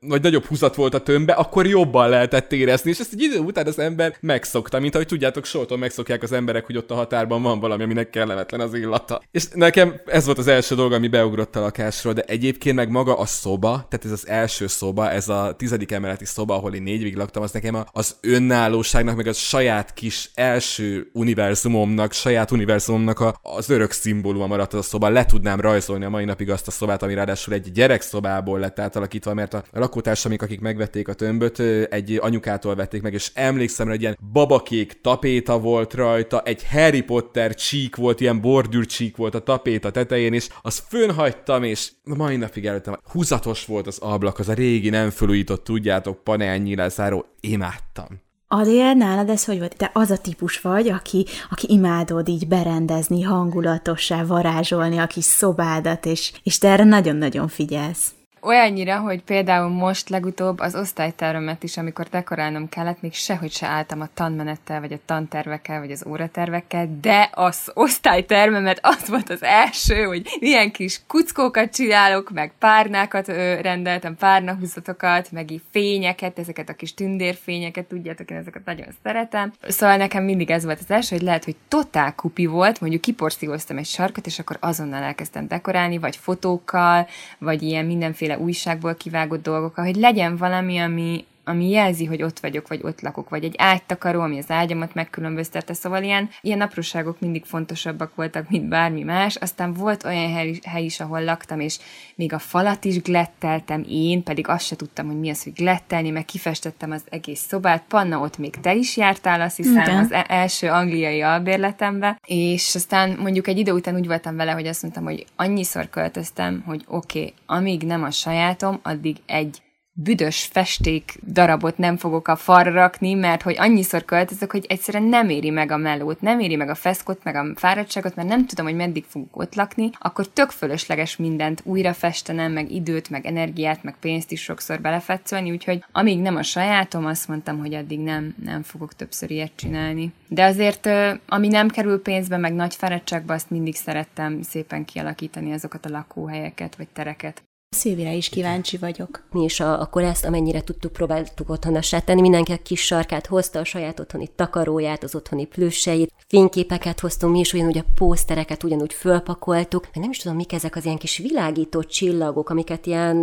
vagy nagyobb húzat volt a tömbbe, akkor jobban lehetett érezni, és ezt egy idő után az ember megszokta, mint ahogy tudjátok, soha megszokják az emberek, hogy ott a határban van valami, aminek kellemetlen az illata. És nekem ez volt az első dolog, ami beugrott a lakásról, de egy Egyébként meg maga a szoba, tehát ez az első szoba, ez a tizedik emeleti szoba, ahol én négy évig laktam, az nekem az önállóságnak, meg a saját kis első univerzumomnak, saját univerzumomnak a, az örök szimbóluma maradt az a szoba. Le tudnám rajzolni a mai napig azt a szobát, ami ráadásul egy gyerekszobából lett átalakítva, mert a lakótársamik, akik megvették a tömböt, egy anyukától vették meg, és emlékszem, hogy egy ilyen babakék tapéta volt rajta, egy Harry Potter csík volt, ilyen bordűr csík volt a tapéta tetején, és azt fönhagytam, és mai napig előttem. Húzatos volt az ablak, az a régi nem felújított, tudjátok, panelnyílel záró, imádtam. Adél, nálad ez hogy volt? Te az a típus vagy, aki, aki imádod így berendezni, hangulatossá varázsolni a kis szobádat, és, és te erre nagyon-nagyon figyelsz. Olyannyira, hogy például most legutóbb az osztálytervemet is, amikor dekorálnom kellett, még sehogy se álltam a tanmenettel, vagy a tantervekkel, vagy az óratervekkel, de az osztálytervemet az volt az első, hogy ilyen kis kuckókat csinálok, meg párnákat rendeltem, párnahúzatokat, meg így fényeket, ezeket a kis tündérfényeket, tudjátok, én ezeket nagyon szeretem. Szóval nekem mindig ez volt az első, hogy lehet, hogy totál kupi volt, mondjuk kiporszívoztam egy sarkot, és akkor azonnal elkezdtem dekorálni, vagy fotókkal, vagy ilyen mindenféle újságból kivágott dolgokkal, hogy legyen valami, ami, ami jelzi, hogy ott vagyok, vagy ott lakok, vagy egy ágytakaró, ami az ágyamat megkülönböztette, szóval ilyen, ilyen apróságok mindig fontosabbak voltak, mint bármi más. Aztán volt olyan hely, hely is, ahol laktam, és még a falat is gletteltem én, pedig azt se tudtam, hogy mi az, hogy glettelni, meg kifestettem az egész szobát. Panna, ott még te is jártál, azt hiszem, az első angliai albérletembe, és aztán mondjuk egy idő után úgy voltam vele, hogy azt mondtam, hogy annyiszor költöztem, hogy oké, okay, amíg nem a sajátom, addig egy büdös festék darabot nem fogok a falra rakni, mert hogy annyiszor költözök, hogy egyszerűen nem éri meg a melót, nem éri meg a feszkot, meg a fáradtságot, mert nem tudom, hogy meddig fogok ott lakni, akkor tök fölösleges mindent újra festenem, meg időt, meg energiát, meg pénzt is sokszor belefetszölni, úgyhogy amíg nem a sajátom, azt mondtam, hogy addig nem, nem fogok többször ilyet csinálni. De azért, ami nem kerül pénzbe, meg nagy fáradtságba, azt mindig szerettem szépen kialakítani azokat a lakóhelyeket, vagy tereket. Szilvire is kíváncsi vagyok. Mi is a, akkor ezt, amennyire tudtuk, próbáltuk otthonassá tenni. Mindenki a kis sarkát hozta, a saját otthoni takaróját, az otthoni plüsseit, fényképeket hoztunk mi is, ugyanúgy a pósztereket ugyanúgy fölpakoltuk. Mert nem is tudom, mik ezek az ilyen kis világító csillagok, amiket ilyen,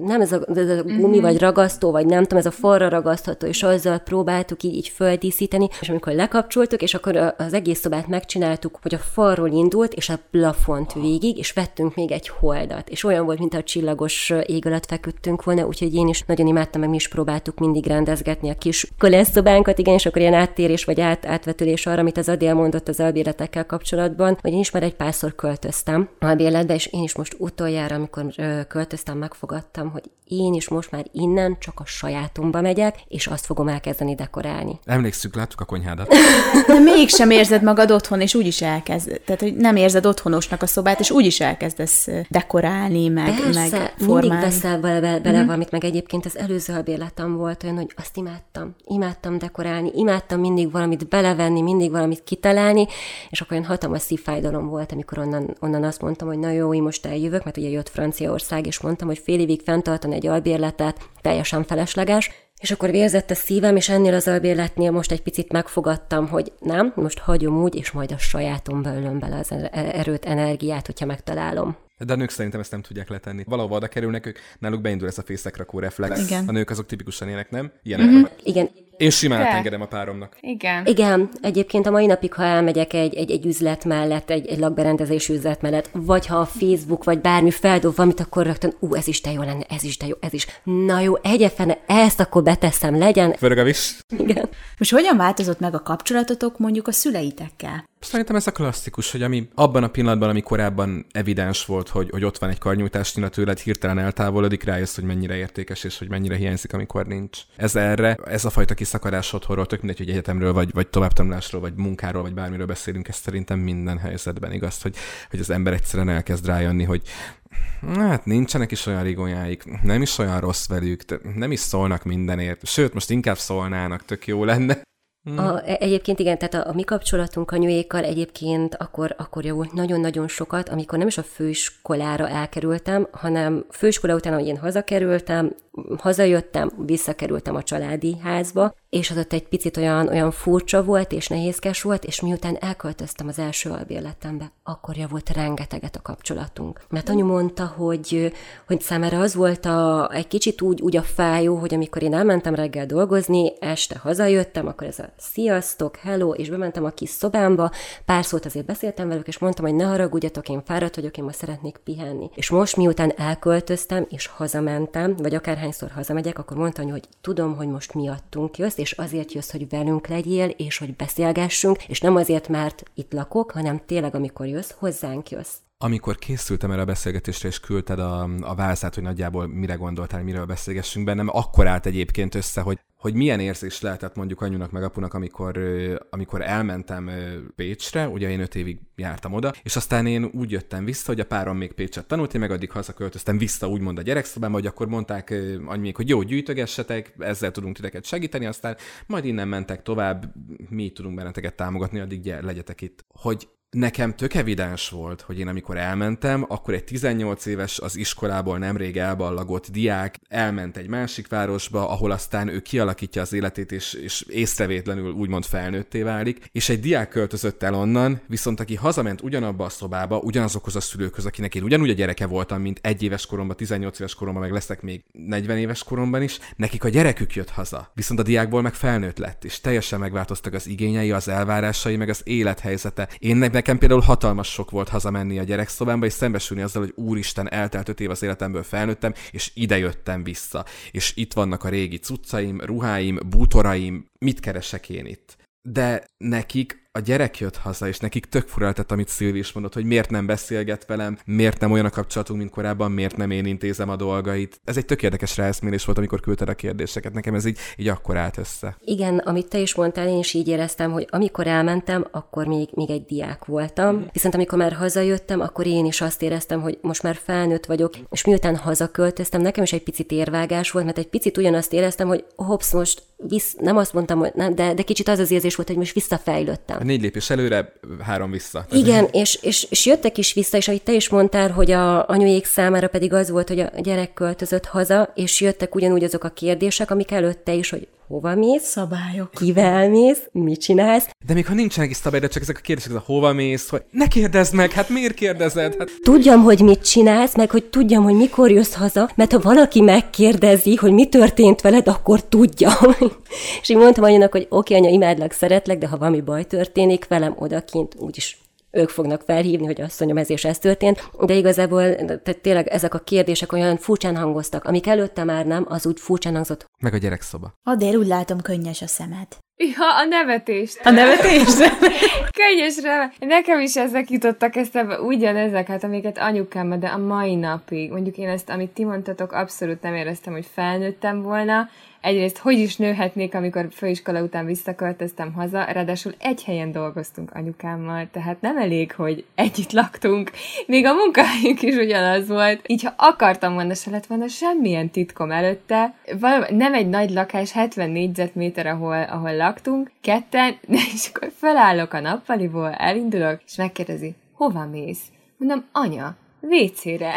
nem ez a, ez a gumi mm-hmm. vagy ragasztó, vagy nem tudom, ez a falra ragasztható, és azzal próbáltuk így, így földíszíteni. És amikor lekapcsoltuk, és akkor az egész szobát megcsináltuk, hogy a falról indult, és a plafont végig, és vettünk még egy holdat. És olyan volt, mint a csillagos ég alatt feküdtünk volna, úgyhogy én is nagyon imádtam, meg mi is próbáltuk mindig rendezgetni a kis koleszobánkat, igen, és akkor ilyen áttérés vagy át, átvetülés arra, amit az Adél mondott az albérletekkel kapcsolatban, hogy én is már egy párszor költöztem albérletbe, és én is most utoljára, amikor költöztem, megfogadtam, hogy én is most már innen csak a sajátomba megyek, és azt fogom elkezdeni dekorálni. Emlékszünk, láttuk a konyhádat. De mégsem érzed magad otthon, és úgyis elkezded. Tehát, hogy nem érzed otthonosnak a szobát, és úgyis elkezdesz dekorálni, meg. De? Persze, mindig veszel bele, bele uh-huh. valamit, meg egyébként az előző albérletem volt olyan, hogy azt imádtam, imádtam dekorálni, imádtam mindig valamit belevenni, mindig valamit kitalálni, és akkor olyan hatalmas szívfájdalom volt, amikor onnan, onnan azt mondtam, hogy na jó, én most eljövök, mert ugye jött Franciaország, és mondtam, hogy fél évig fenntartani egy albérletet, teljesen felesleges, és akkor vérzett a szívem, és ennél az albérletnél most egy picit megfogadtam, hogy nem, most hagyom úgy, és majd a sajátomba ölöm bele az erőt, energiát, hogyha megtalálom. De a nők szerintem ezt nem tudják letenni. Valahova oda kerülnek ők, náluk beindul ez a fészekrakó reflex. Igen. A nők azok tipikusan ilyenek, nem? Ilyenek. Mm-hmm. Igen. Én simán átengedem a páromnak. Igen. Igen, egyébként a mai napig, ha elmegyek egy, egy, egy üzlet mellett, egy, egy lakberendezési üzlet mellett, vagy ha a Facebook, vagy bármi feldob valamit, akkor rögtön, ú, ez is de jó lenne, ez is de jó, ez is. Na jó, egyefene, ezt akkor beteszem, legyen. Fölgavis. Igen. Most hogyan változott meg a kapcsolatotok mondjuk a szüleitekkel? Szerintem ez a klasszikus, hogy ami abban a pillanatban, ami korábban evidens volt, hogy, hogy ott van egy karnyújtásnyira tőled, hirtelen eltávolodik, rájössz, hogy mennyire értékes, és hogy mennyire hiányzik, amikor nincs. Ez erre, ez a fajta kiszakadás otthonról, tök mindegy, hogy egyetemről, vagy, vagy továbbtanulásról, vagy munkáról, vagy bármiről beszélünk, ez szerintem minden helyzetben igaz, hogy, hogy az ember egyszerűen elkezd rájönni, hogy hát nincsenek is olyan rigójáik, nem is olyan rossz velük, nem is szólnak mindenért, sőt, most inkább szólnának, tök jó lenne. Hmm. A, egyébként igen, tehát a, a mi kapcsolatunk anyuékkal egyébként akkor, akkor javult nagyon-nagyon sokat, amikor nem is a főiskolára elkerültem, hanem főiskola után, ahogy én hazakerültem, hazajöttem, visszakerültem a családi házba, és az ott egy picit olyan, olyan furcsa volt, és nehézkes volt, és miután elköltöztem az első albérletembe, akkor javult rengeteget a kapcsolatunk. Mert anyu mondta, hogy, hogy számára az volt a, egy kicsit úgy, úgy a fájó, hogy amikor én elmentem reggel dolgozni, este hazajöttem, akkor ez a sziasztok, hello, és bementem a kis szobámba, pár szót azért beszéltem velük, és mondtam, hogy ne haragudjatok, én fáradt vagyok, én ma szeretnék pihenni. És most miután elköltöztem, és hazamentem, vagy akárhányszor hazamegyek, akkor mondta anyu, hogy tudom, hogy most miattunk jössz, és azért jössz, hogy velünk legyél, és hogy beszélgessünk, és nem azért, mert itt lakok, hanem tényleg, amikor jössz, hozzánk jössz. Amikor készültem erre a beszélgetésre, és küldted a, a válaszát, hogy nagyjából mire gondoltál, miről beszélgessünk bennem, akkor állt egyébként össze, hogy hogy milyen érzés lehetett mondjuk anyunak meg apunak, amikor, amikor elmentem Pécsre, ugye én öt évig jártam oda, és aztán én úgy jöttem vissza, hogy a párom még Pécset tanult, én meg addig hazaköltöztem vissza, úgymond a gyerekszobámba, hogy akkor mondták anyumék, hogy jó, gyűjtögessetek, ezzel tudunk titeket segíteni, aztán majd innen mentek tovább, mi tudunk benneteket támogatni, addig legyetek itt. Hogy nekem tök evidens volt, hogy én amikor elmentem, akkor egy tizennyolc éves, az iskolából nemrég elballagott diák elment egy másik városba, ahol aztán ő kialakítja az életét, és, és észrevétlenül úgymond felnőtté válik, és egy diák költözött el onnan, viszont aki hazament ugyanabba a szobába, ugyanazokhoz a szülőkhöz, akinek én ugyanúgy a gyereke voltam, mint egy éves koromban, tizennyolc éves koromban, meg leszek még negyven éves koromban is, nekik a gyerekük jött haza, viszont a diákból meg felnőtt lett, és teljesen megváltoztak az igényei, az elvárásai, meg az élethelyzete. Én Nekem például hatalmas sok volt hazamenni a gyerekszobámba, és szembesülni azzal, hogy úristen, eltelt öt év az életemből, felnőttem, és ide jöttem vissza. És itt vannak a régi cuccaim, ruháim, bútoraim, mit keresek én itt? De nekik a gyerek jött haza, és nekik tök fura lett, amit Szilvi is mondott, hogy miért nem beszélget velem, miért nem olyan a kapcsolatunk, mint korábban, miért nem én intézem a dolgait. Ez egy tök érdekes ráeszmélés volt, amikor küldted a kérdéseket. Nekem ez így, így akkor állt össze. Igen, amit te is mondtál, én is így éreztem, hogy amikor elmentem, akkor még, még egy diák voltam. Viszont amikor már hazajöttem, akkor én is azt éreztem, hogy most már felnőtt vagyok, és miután hazaköltöztem, nekem is egy picit érvágás volt, mert egy picit ugyanazt éreztem, hogy hops, most visz, nem azt mondtam, hogy nem, de, de kicsit az az érzés volt, hogy most visszafejlődtem. Négy lépés előre, három vissza. Igen, és, és, és jöttek is vissza, és ahogy te is mondtál, hogy a anyuék számára pedig az volt, hogy a gyerek költözött haza, és jöttek ugyanúgy azok a kérdések, amik előtte is, hogy hova mész? Szabályok. Kivel mész? Mit csinálsz? De még ha nincsenek is szabályok, csak ezek a kérdések, ez a hova mész, hogy ne kérdezd meg, hát miért kérdezed? Hát... Tudjam, hogy mit csinálsz, meg hogy tudjam, hogy mikor jössz haza, mert ha valaki megkérdezi, hogy mi történt veled, akkor tudjam. És így mondtam anyának, hogy oké, anya, imádlak, szeretlek, de ha valami baj történik velem odakint, úgyis ők fognak felhívni, hogy asszonyom, ez és ez történt, de igazából tényleg ezek a kérdések olyan furcsán hangoztak, amik előtte már nem, az úgy furcsán hangzott. Meg a gyerekszoba. Adél, úgy látom, könnyes a szemed. Ja, a nevetést. A nevetést? Könnyesre. Nekem is ezek jutottak eszembe, ugyanezek, hát amiket anyukámba, de a mai napig. Mondjuk én ezt, amit ti mondtatok, abszolút nem éreztem, hogy felnőttem volna. Egyrészt hogy is nőhetnék, amikor főiskola után visszaköltöztem haza, ráadásul egy helyen dolgoztunk anyukámmal, tehát nem elég, hogy együtt laktunk. Még a munkahelyünk is ugyanaz volt. Így, ha akartam volna, se lett volna semmilyen titkom előtte. Valami, nem egy nagy lakás, hetven négyzetméter, ahol, ahol laktunk, ketten, és akkor felállok a nappaliból, elindulok, és megkérdezi, hova mész? Mondom, anya, vécére.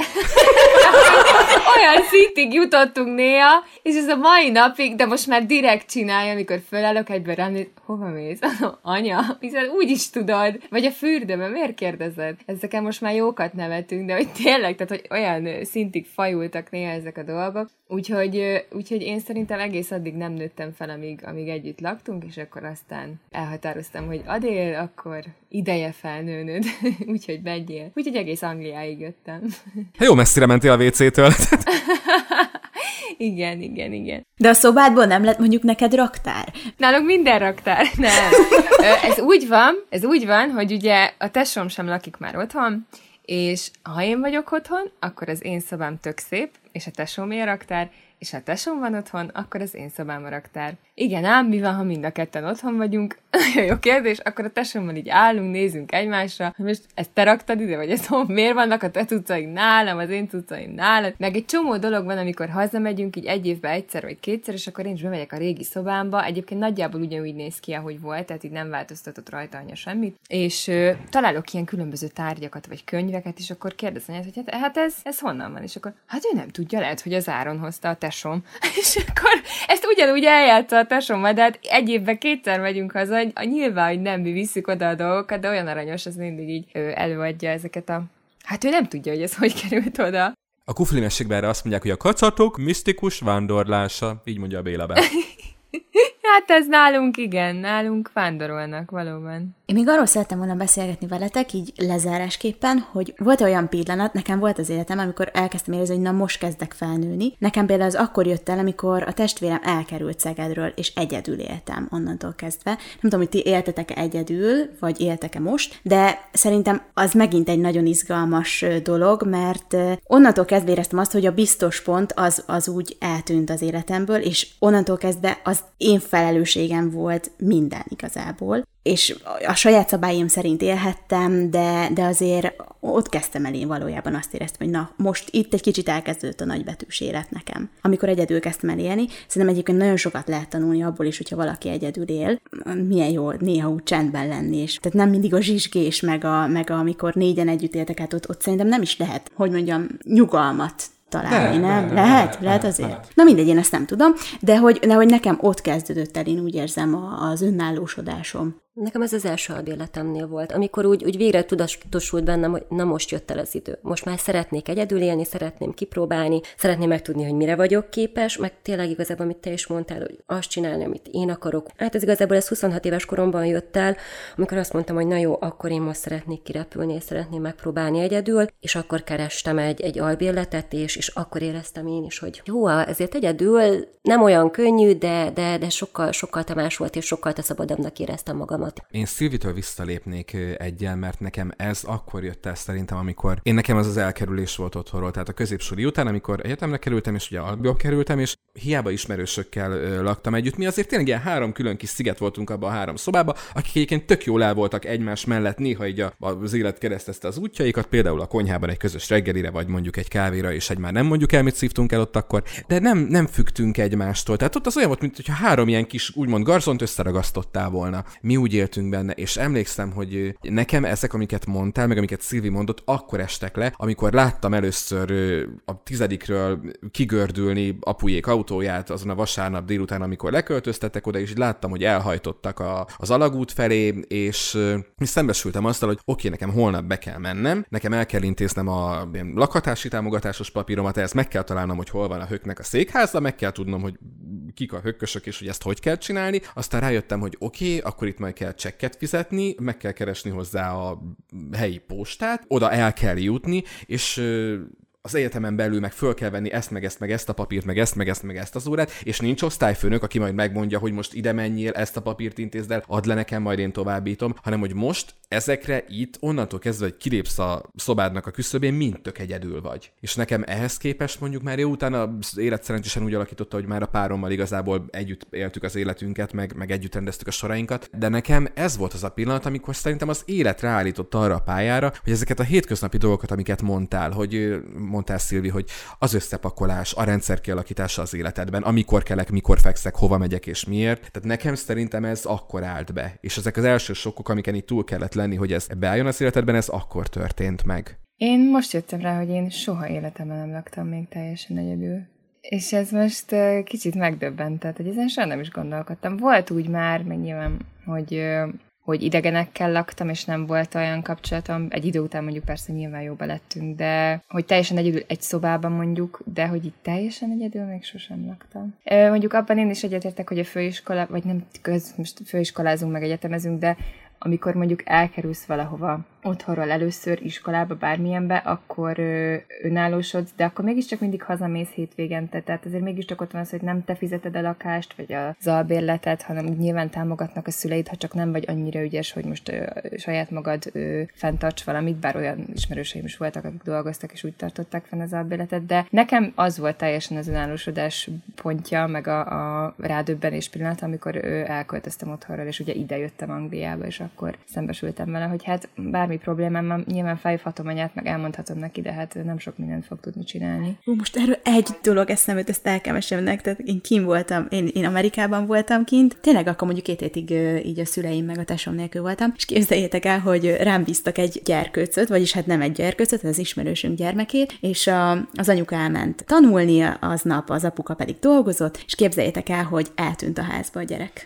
Olyan szintig jutottunk néha, és ez a mai napig, de most már direkt csinálja, amikor fölállok egyből rám, hogy hova mész? Anya, hiszen úgy is tudod. Vagy a fürdőbe, miért kérdezed? Ezeken most már jókat nevetünk, de hogy tényleg, tehát hogy olyan szintig fajultak néha ezek a dolgok. Úgyhogy, úgyhogy én szerintem egész addig nem nőttem fel, amíg, amíg együtt laktunk, és akkor aztán elhatároztam, hogy Adél, akkor ideje felnőnöd, úgyhogy megyél. Úgyhogy egész Angliáig jöttem. Hát jó messzire mentél a vé cé-től. Igen, igen, igen. De a szobádból nem lett mondjuk neked raktár? Nálunk minden raktár. Nem. Ez úgy van, ez úgy van, hogy ugye a tesóm sem lakik már otthon, és ha én vagyok otthon, akkor az én szobám tök szép, és a tesóm él raktár, és ha a tesóm van otthon, akkor az én szobám a raktár. Igen, ám mi van, ha mind a ketten otthon vagyunk? Jó kérdés, akkor a tesómmal így állunk, nézünk egymásra, hogy most ezt te raktad ide, vagy ezt hol, miért vannak a te cuccaid nálam, az én cuccaim nálad. Meg egy csomó dolog van, amikor hazamegyünk, így egy évben egyszer vagy kétszer, és akkor én is bemegyek a régi szobámba. Egyébként nagyjából ugyanúgy néz ki, ahogy volt, tehát így nem változtatott rajta anya semmit. És ö, találok ilyen különböző tárgyakat, vagy könyveket, és akkor kérdezem, hogy hát, hát ez, ez honnan van? És akkor hát ő nem tudja, lehet, hogy az Áron hozta a tesóm. És akkor ezt ugyanúgy eljátsza a tesómmal, de hát egy évben kétszer megyünk haza. Nyilván, hogy nem mi visszük oda a dolgokat, de olyan aranyos, az mindig így előadja ezeket a... Hát ő nem tudja, hogy ez hogy került oda. A kuflimességben erre azt mondják, hogy a kacatok misztikus vándorlása. Így mondja a Béla be. Hát ez nálunk, igen, nálunk vándorolnak valóban. Én még arról szerettem volna beszélgetni veletek, így lezárásképpen, hogy volt olyan pillanat, nekem volt az életem, amikor elkezdtem érezni, hogy na most kezdek felnőni. Nekem például az akkor jött el, amikor a testvérem elkerült Szegedről, és egyedül éltem onnantól kezdve. Nem tudom, hogy ti éltetek-e egyedül, vagy éltek-e most, de szerintem az megint egy nagyon izgalmas dolog, mert onnantól kezdve éreztem azt, hogy a biztos pont az, az úgy eltűnt az életemből, és onnantól kezdve az én felelősségem volt minden igazából. És a saját szabályom szerint élhettem, de, de azért ott kezdtem el én valójában azt éreztem, hogy na, most itt egy kicsit elkezdődött a nagybetűs élet nekem. Amikor egyedül kezdtem el élni, szerintem egyébként nagyon sokat lehet tanulni abból is, hogyha valaki egyedül él, milyen jó néha úgy csendben lenni, és tehát nem mindig a zsizsgés, meg, a, meg a, amikor négyen együtt éltek, hát ott, ott szerintem nem is lehet, hogy mondjam, nyugalmat találni, ne, nem? Ne, lehet? Ne, lehet azért? Ne, ne. Na mindegy, én ezt nem tudom, de hogy, de hogy nekem ott kezdődött el, én úgy érzem, az önállósodásom. Nekem ez az első albérletemnél volt, amikor úgy, úgy végre tudatosult bennem, hogy na most jött el az idő. Most már szeretnék egyedül élni, szeretném kipróbálni, szeretném megtudni, hogy mire vagyok képes, meg tényleg igazából, amit te is mondtál, hogy azt csinálni, amit én akarok. Hát ez igazából ez huszonhat éves koromban jött el, amikor azt mondtam, hogy na jó, akkor én most szeretnék kirepülni, és szeretném megpróbálni egyedül, és akkor kerestem egy, egy albérletet, és, és akkor éreztem én is, hogy jó, ezért egyedül nem olyan könnyű, de, de, de sokkal, sokkal más volt, és sokkal szabadabbnak éreztem magam. Én Szilvitől visszalépnék egyel, mert nekem ez akkor jött el szerintem, amikor én nekem ez az elkerülés volt otthonról, tehát a középsúli után, amikor egyetemre kerültem, és ugye alapból kerültem, és hiába ismerősökkel laktam együtt, mi azért tényleg ilyen három külön kis sziget voltunk abban a három szobában, akik egyébként tök jól el voltak egymás mellett, néha így a, az élet keresztezte az útjaikat, például a konyhában egy közös reggelire, vagy mondjuk egy kávéra, és egy már nem mondjuk el, mit szívtunk el ott akkor, de nem, nem függtünk egymástól. Tehát ott az olyan volt, mintha három ilyen kis úgymond garzont összeragasztottál volna. Mi úgy éltünk benne, és emlékszem, hogy nekem ezek, amiket mondtál, meg amiket Szilvi mondott, akkor estek le, amikor láttam először a tizedikről kigördülni apujék autóját azon a vasárnap délután, amikor leköltöztettek oda, és láttam, hogy elhajtottak a, az alagút felé, és szembesültem azzal, hogy oké, nekem holnap be kell mennem, nekem el kell intéznem a lakhatási támogatásos papíromat, ezt meg kell találnom, hogy hol van a höknek a székháza, meg kell tudnom, hogy kik a hökkösök, és hogy ezt hogy kell csinálni. Aztán rájöttem, hogy oké, akkor itt majd kell csekket fizetni, meg kell keresni hozzá a helyi postát, oda el kell jutni, és az egyetemen belül meg föl kell venni ezt, meg ezt, meg ezt a papírt, meg ezt, meg ezt, meg ezt az órát, és nincs osztályfőnök, aki majd megmondja, hogy most ide menjél, ezt a papírt intézd el, add le nekem, majd én továbbítom, hanem hogy most ezekre itt, onnantól kezdve, hogy kilépsz a szobádnak a küszöbén, mind tök egyedül vagy. És nekem ehhez képest mondjuk már jó, utána az élet szerencsésen úgy alakította, hogy már a párommal igazából együtt éltük az életünket, meg, meg együtt rendeztük a sorainkat, de nekem ez volt az a pillanat, amikor szerintem az élet ráállított arra a pályára, hogy ezeket a hétköznapi dolgokat, amiket mondtál, hogy mondtál, Szilvi, hogy az összepakolás, a rendszer kialakítása az életedben, amikor kelek, mikor fekszek, hova megyek és miért. Tehát nekem szerintem ez akkor állt be. És ezek az első sokkok, amiken itt túl kellett lenni, hogy ez beálljon az életedben, ez akkor történt meg. Én most jöttem rá, hogy én soha életemben nem laktam még teljesen egyedül. És ez most kicsit megdöbbentett, hogy ezen soha nem is gondolkodtam. Volt úgy már, meg nyilván, hogy... hogy idegenekkel laktam, és nem volt olyan kapcsolatom. Egy idő után mondjuk persze nyilván jóba lettünk, de hogy teljesen egyedül egy szobában mondjuk, de hogy itt teljesen egyedül még sosem laktam. Mondjuk abban én is egyetértek, hogy a főiskola, vagy nem köz, most főiskolázunk meg egyetemezünk, de amikor mondjuk elkerülsz valahova otthonról először, iskolába, bármilyenbe, akkor ö, önállósodsz, de akkor mégiscsak mindig hazamész hétvégente, tehát azért mégiscsak ott van az, hogy nem te fizeted a lakást, vagy az albérletet, hanem nyilván támogatnak a szüleid, ha csak nem vagy annyira ügyes, hogy most ö, saját magad ö, fenntarts valamit, bár olyan ismerőseim is voltak, akik dolgoztak, és úgy tartották fenn az albérletet, de nekem az volt teljesen az önállósodás pontja, meg a, a rádöbbenés pillanat, amikor ö, elköltöztem otthonról, és ugye ide jöttem Angliába, és akkor szembesültem vele, hogy hát bár mi problémám, nyilván felhívhatom anyát, meg elmondhatom neki, de hát nem sok mindent fog tudni csinálni. Hú, most erről egy dolog eszembe jut, ezt el kell mesélnem nektek. Én kint voltam, én, én Amerikában voltam kint. Tényleg akkor mondjuk két hétig így a szüleim meg a tesóm nélkül voltam, és képzeljétek el, hogy rám bíztak egy gyerkőcöt, vagyis hát nem egy gyerkőcöt, az ismerősünk gyermekét, és a, az anyuka elment tanulni aznap, az apuka pedig dolgozott, és képzeljétek el, hogy eltűnt a házba a gyerek.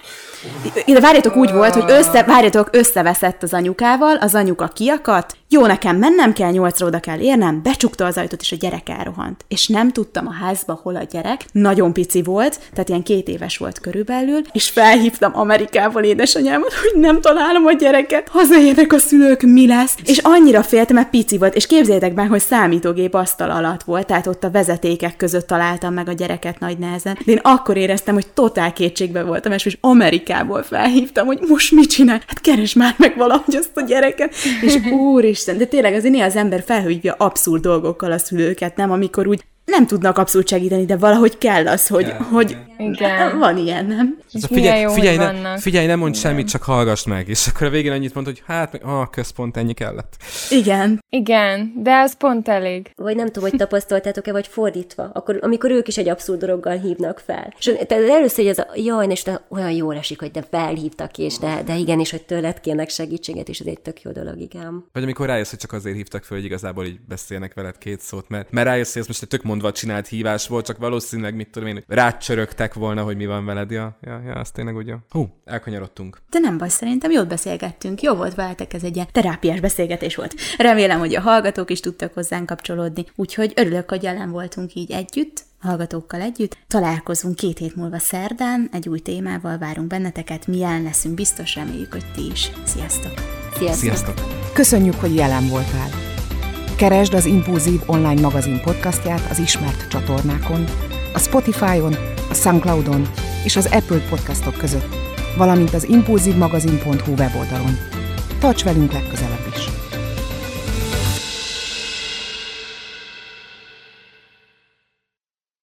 De várjátok, úgy volt, hogy össze, várjátok, összeveszett az anyukával, az anyuka kiakadt, jó, nekem mennem kell, nyolcra oda kell érnem, becsukta az ajtót, és a gyerek elrohant. És nem tudtam a házba, hol a gyerek, nagyon pici volt, tehát ilyen két éves volt körülbelül, és felhívtam Amerikából édesanyámat, hogy nem találom a gyereket, hazaérnek a szülők, mi lesz? És annyira féltem, mert pici volt, és képzeljétek meg, hogy számítógép asztal alatt volt, tehát ott a vezetékek között találtam meg a gyereket nagy nehezen. De én akkor éreztem, hogy totál kétségbe voltam, és Amerikából felhívtam, hogy most mit csinál? Hát keresd már meg valahogy azt a gyereket. És úristen, de tényleg azért néha az ember felhívja abszurd dolgokkal a szülőket, nem? Amikor úgy nem tudnak abszolút segíteni, de valahogy kell az, hogy, yeah, hogy yeah. van ilyen, nem? Ez figyelj, jó, figyelj, ne, figyelj, ne mondj igen. semmit, csak hallgass meg, és akkor a végén annyit mond, hogy hát, a központ ennyi kellett. Igen. Igen, de az pont elég. Vagy nem tudom, hogy tapasztaltátok-e, vagy fordítva, akkor, amikor ők is egy abszurd dologgal hívnak fel. És tehát először, hogy az, jaj, és olyan jól esik, hogy de felhívtak, és de, de igen, és hogy tőled kérnek segítséget, és ez egy tök jó dolog, igen. Vagy amikor rájössz, hogy csak azért hívtak föl, hogy igazából így beszélnek veled két szót, mert, mert rájössz, hogy ez most egy tök mondva csinált hívás volt, csak valószínűleg, mit tudom én, rácsörögtek volna, hogy mi van veled. Ja, ja, ja, az tényleg ugye. Hú, elkanyarodtunk. De nem baj, szerintem jót beszélgettünk. Jó volt veletek, ez egy ilyen terápiás beszélgetés volt. Remélem, hogy a hallgatók is tudtak hozzánk kapcsolódni. Úgyhogy örülök, hogy jelen voltunk így együtt, hallgatókkal együtt. Találkozunk két hét múlva szerdán, egy új témával várunk benneteket, mi jelen leszünk, biztos reméljük, hogy ti is. Sziasztok! Sziasztok! Sziasztok. Köszönjük, hogy jelen voltál! Keresd az Impulzív online magazin podcastját az ismert csatornákon, a Spotify-on, a SoundCloud-on és az Apple podcastok között, valamint az impulzívmagazin pont hu weboldalon. Tarts velünk legközelebb!